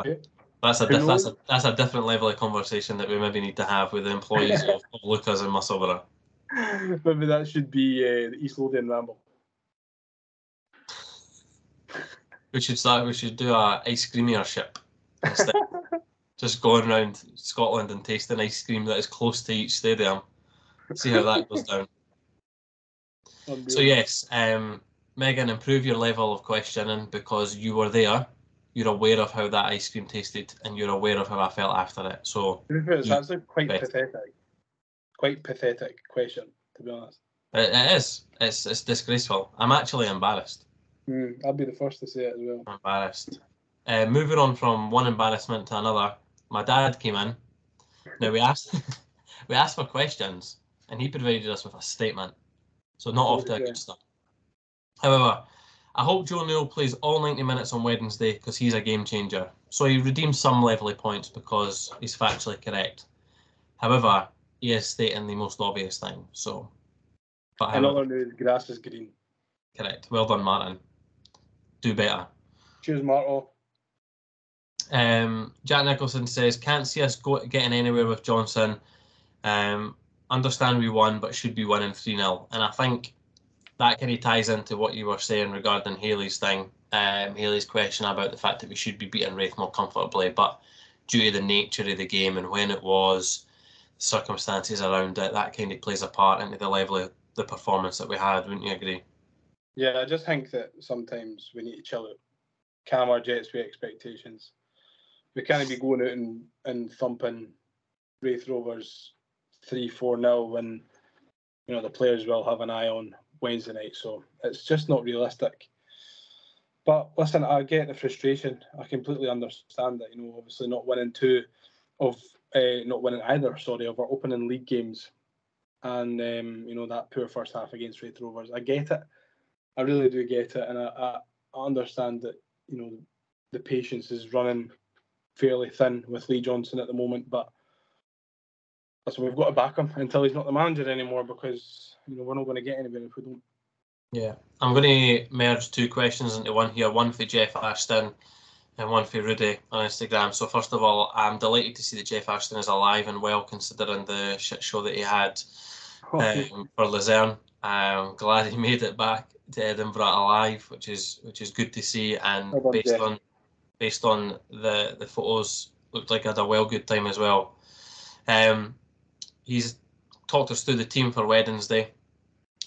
But, That's a, diff- that's, a, that's a different level of conversation that we maybe need to have with the employees of Lucas and Musselburgh. Maybe that should be uh, the East Lothian Ramble. We should start, we should do a ice creamership instead. Just going around Scotland and tasting ice cream that is close to each stadium. See how that goes down. So yes, um, Megan, improve your level of questioning because you were there. you're aware of how that ice cream tasted and you're aware of how I felt after it. So it's actually quite bet. pathetic. Quite pathetic question, to be honest. It, it is. It's it's disgraceful. I'm actually embarrassed. Mm, I'll be the first to say it as well. I'm embarrassed. Uh, moving on from one embarrassment to another, my dad came in. Now we asked we asked for questions and he provided us with a statement. So not off to a good start. However, I hope Joe Newell plays all ninety minutes on Wednesday because he's a game changer. So he redeems some levelly points because he's factually correct. However, he is stating the most obvious thing. So, but another new grass is green. Correct. Well done, Martin. Do better. Cheers, Martin. Um, Jack Nicholson says, can't see us go- getting anywhere with Johnson. Um, understand we won, but should be winning three nil. And I think that kind of ties into what you were saying regarding Haley's thing, um, Haley's question about the fact that we should be beating Raith more comfortably, but due to the nature of the game and when it was, circumstances around it, that kind of plays a part into the level of the performance that we had, wouldn't you agree? Yeah, I just think that sometimes we need to chill out, calm our jets with expectations. We can't be going out and, and thumping Raith Rovers three four nil when, you know, the players will have an eye on Wednesday night, so it's just not realistic. But listen, I get the frustration. I completely understand that, you know, obviously not winning two of uh, not winning either, sorry, of our opening league games, and um, you know, that poor first half against Raith Rovers. I get it. I really do get it, and I, I understand that, you know, the patience is running fairly thin with Lee Johnson at the moment, but so we've got to back him until he's not the manager anymore, because, you know, we're not going to get anywhere if we don't. Yeah, I'm going to merge two questions into one here, one for Jeff Ashton and one for Rudy on Instagram. So first of all, I'm delighted to see that Jeff Ashton is alive and well, considering the shit show that he had um, for Luzern. I'm glad he made it back to Edinburgh alive, which is which is good to see, and well done, based Jeff. on based on the, the photos, looked like I had a well good time as well. Um, He's talked us through the team for Wednesday,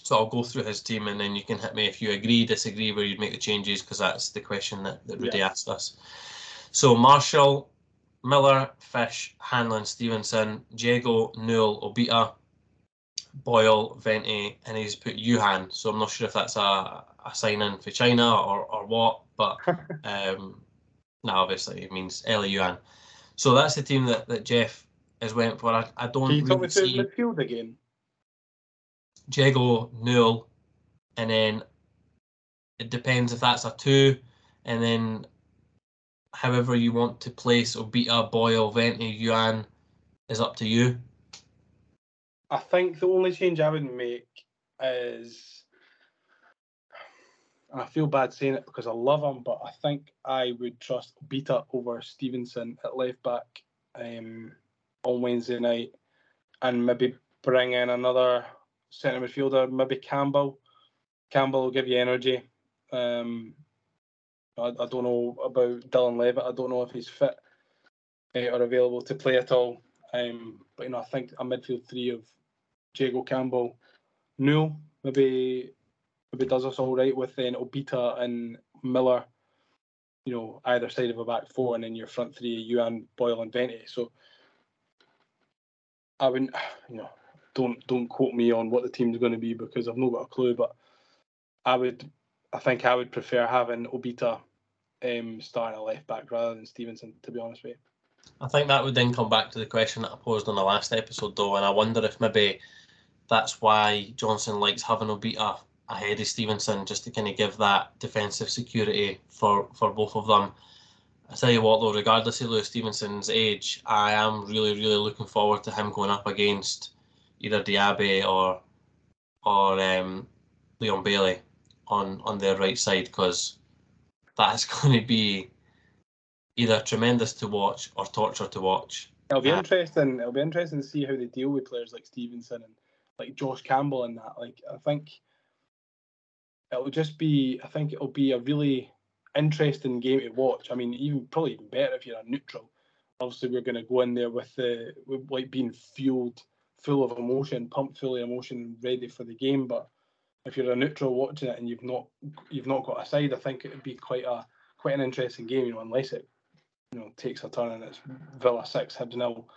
so I'll go through his team and then you can hit me if you agree, disagree, where you'd make the changes, because that's the question that, that Rudy yeah. asked us. So Marshall, Miller, Fish, Hanlon, Stevenson, Jago, Newell, Obita, Boyle, Inventi, and he's put Youan. So I'm not sure if that's a, a sign-in for China or, or what, but um, no, obviously it means Ellie Youan. So that's the team that, that Jeff... Is went for. I, I don't Can you really talk me see the midfield again? Jago, Newell, and then it depends if that's a two, and then however you want to place Obita, Boyle, Inventi, Youan is up to you. I think the only change I would make is, and I feel bad saying it because I love him, but I think I would trust Obita over Stevenson at left back. Um, on Wednesday night, and maybe bring in another centre midfielder, maybe Campbell. Campbell will give you energy. Um, I, I don't know about Dylan Levitt. I don't know if he's fit eh, or available to play at all. Um, but, you know, I think a midfield three of Jago, Campbell, Newell maybe maybe does us all right, with then Obita and Miller, you know, either side of a back four, and then your front three, Youan, Boyle and Inventi. So, I wouldn't, you know, don't don't quote me on what the team's going to be because I've not got a clue. But I would, I think I would prefer having Obita um, starting a left back rather than Stevenson, to be honest with you. I think that would then come back to the question that I posed on the last episode, though, and I wonder if maybe that's why Johnson likes having Obita ahead of Stevenson, just to kind of give that defensive security for, for both of them. I tell you what, though, regardless of Lewis Stevenson's age, I am really, really looking forward to him going up against either Diaby or or um, Leon Bailey on, on their right side, because that's going to be either tremendous to watch or torture to watch. It'll be uh, interesting. It'll be interesting to see how they deal with players like Stevenson and like Josh Campbell and that. Like, I think it'll just be. I think it'll be a really interesting game to watch. I mean, even probably even better if you're a neutral. Obviously, we're going to go in there with the with like being fueled, full of emotion, pumped full of emotion, ready for the game. But if you're a neutral watching it and you've not you've not got a side, I think it would be quite a quite an interesting game, you know, unless it, you know, takes a turn and it's Villa six, Hibs nil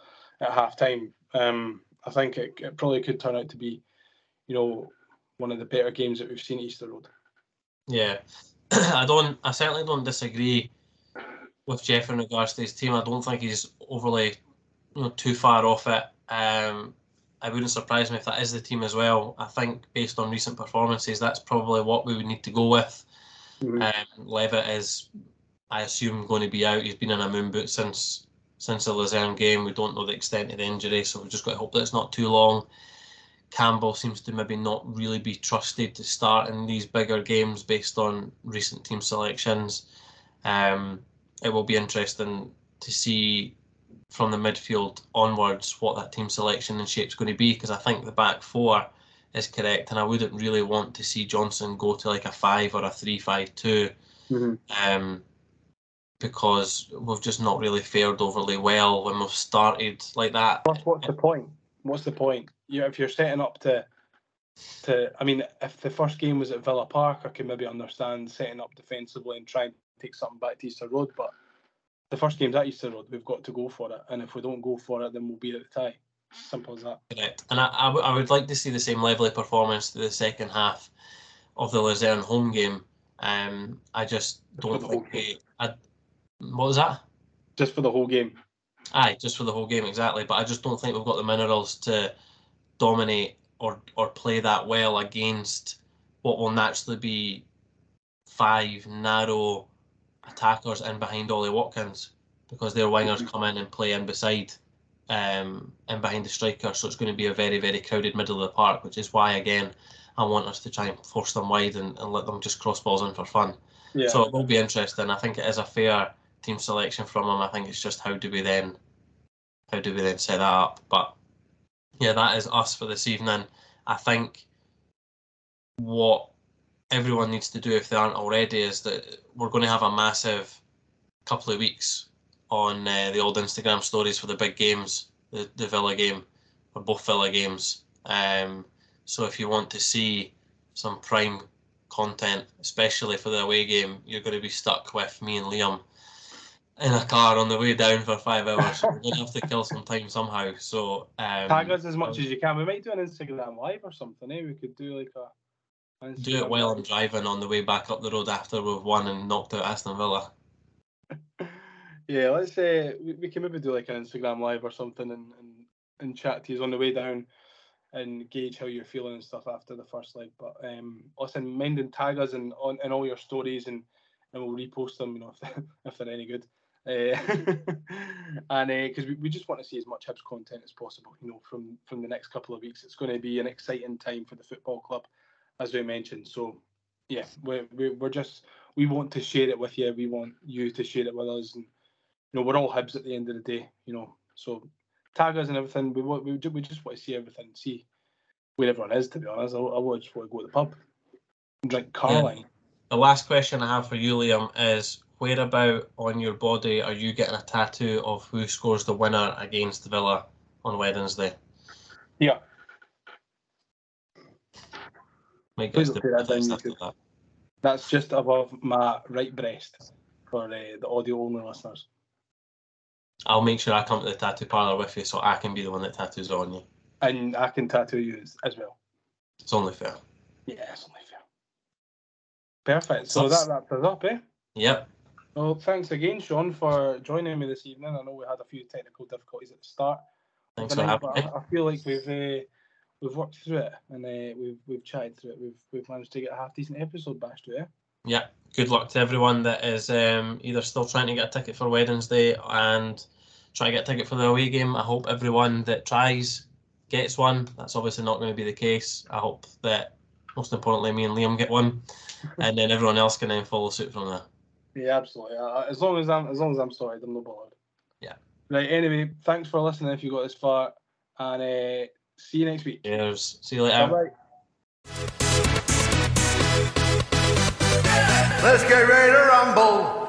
at half time. Um, I think it, it probably could turn out to be, you know, one of the better games that we've seen at Easter Road. Yeah, I don't. I certainly don't disagree with Jeff in regards to his team. I don't think he's overly, you know, too far off it. Um, I wouldn't surprise me if that is the team as well. I think based on recent performances, that's probably what we would need to go with. Mm-hmm. Um, Levitt is, I assume, going to be out. He's been in a moon boot since since the Luzern game. We don't know the extent of the injury, so we've just got to hope that it's not too long. Campbell seems to maybe not really be trusted to start in these bigger games based on recent team selections. Um, it will be interesting to see from the midfield onwards what that team selection and shape is going to be, because I think the back four is correct, and I wouldn't really want to see Johnson go to like a five or a three five two, mm-hmm. um, because we've just not really fared overly well when we've started like that. What's, what's the point? What's the point? You, if you're setting up to, to, I mean, if the first game was at Villa Park, I could maybe understand setting up defensively and trying to take something back to Easter Road. But the first game's at Easter Road, we've got to go for it. And if we don't go for it, then we'll be at the tie. Simple as that. Correct. And I, I, w- I would like to see the same level of performance to the second half of the Luzern home game. Um, I just don't think they. I, what was that? Just for the whole game. Aye, just for the whole game, exactly. But I just don't think we've got the minerals to dominate or or play that well against what will naturally be five narrow attackers in behind Ollie Watkins, because their wingers come in and play in beside um, and behind the striker. So it's going to be a very, very crowded middle of the park, which is why, again, I want us to try and force them wide and, and let them just cross balls in for fun. Yeah. So it will be interesting. I think it is a fair team selection from him. I think it's just how do we then how do we then set that up. But yeah, that is us for this evening. I think what everyone needs to do, if they aren't already, is that we're going to have a massive couple of weeks on uh, the old Instagram stories for the big games, the, the Villa game, or both Villa games. Um, so if you want to see some prime content, especially for the away game, you're going to be stuck with me and Liam in a car on the way down for five hours. We're going to have to kill some time somehow. So um, tag us as much um, as you can. We might do an Instagram live or something. Eh? We could do like a Instagram do it while live. I'm driving on the way back up the road after we've won and knocked out Aston Villa. Yeah, let's say uh, we, we can maybe do like an Instagram live or something and, and, and chat to you on the way down and gauge how you're feeling and stuff after the first leg. But um, listen, mind and tag us in, on, in all your stories, and, and we'll repost them, you know, if they're, if they're any good. Uh, and because uh, we, we just want to see as much Hibs content as possible, you know, from, from the next couple of weeks. It's going to be an exciting time for the football club, as we mentioned. So, yeah, we're, we're just, we want to share it with you. We want you to share it with us. And, you know, we're all Hibs at the end of the day, you know. So, tag us and everything. We want, we, we just want to see everything, see where everyone is, to be honest. I, I just want to go to the pub and drink Carling. Yeah. The last question I have for you, Liam, is whereabout on your body are you getting a tattoo of who scores the winner against Villa on Wednesday? Yeah. Might get the that down, that. That's just above my right breast for uh, the audio-only listeners. I'll make sure I come to the tattoo parlour with you so I can be the one that tattoos on you. And I can tattoo you as, as well. It's only fair. Yeah, it's only fair. Perfect. So that wraps us up, eh? Yep. Well, thanks again, Sean, for joining me this evening. I know we had a few technical difficulties at the start. Thanks for having me. I feel like we've uh, we've worked through it, and uh, we've we've chatted through it. We've we've managed to get a half decent episode bashed to it. Eh? Yeah. Good luck to everyone that is um, either still trying to get a ticket for Wednesday and try to get a ticket for the away game. I hope everyone that tries gets one. That's obviously not going to be the case. I hope that, most importantly, me and Liam get one, and then everyone else can then follow suit from there. Yeah, absolutely. Uh, as long as I'm, as long as I'm sorted, I'm not bothered. Yeah. Right. Anyway, thanks for listening. If you got this far, and uh, see you next week. Cheers. See you later. Bye. Let's get ready to rumble.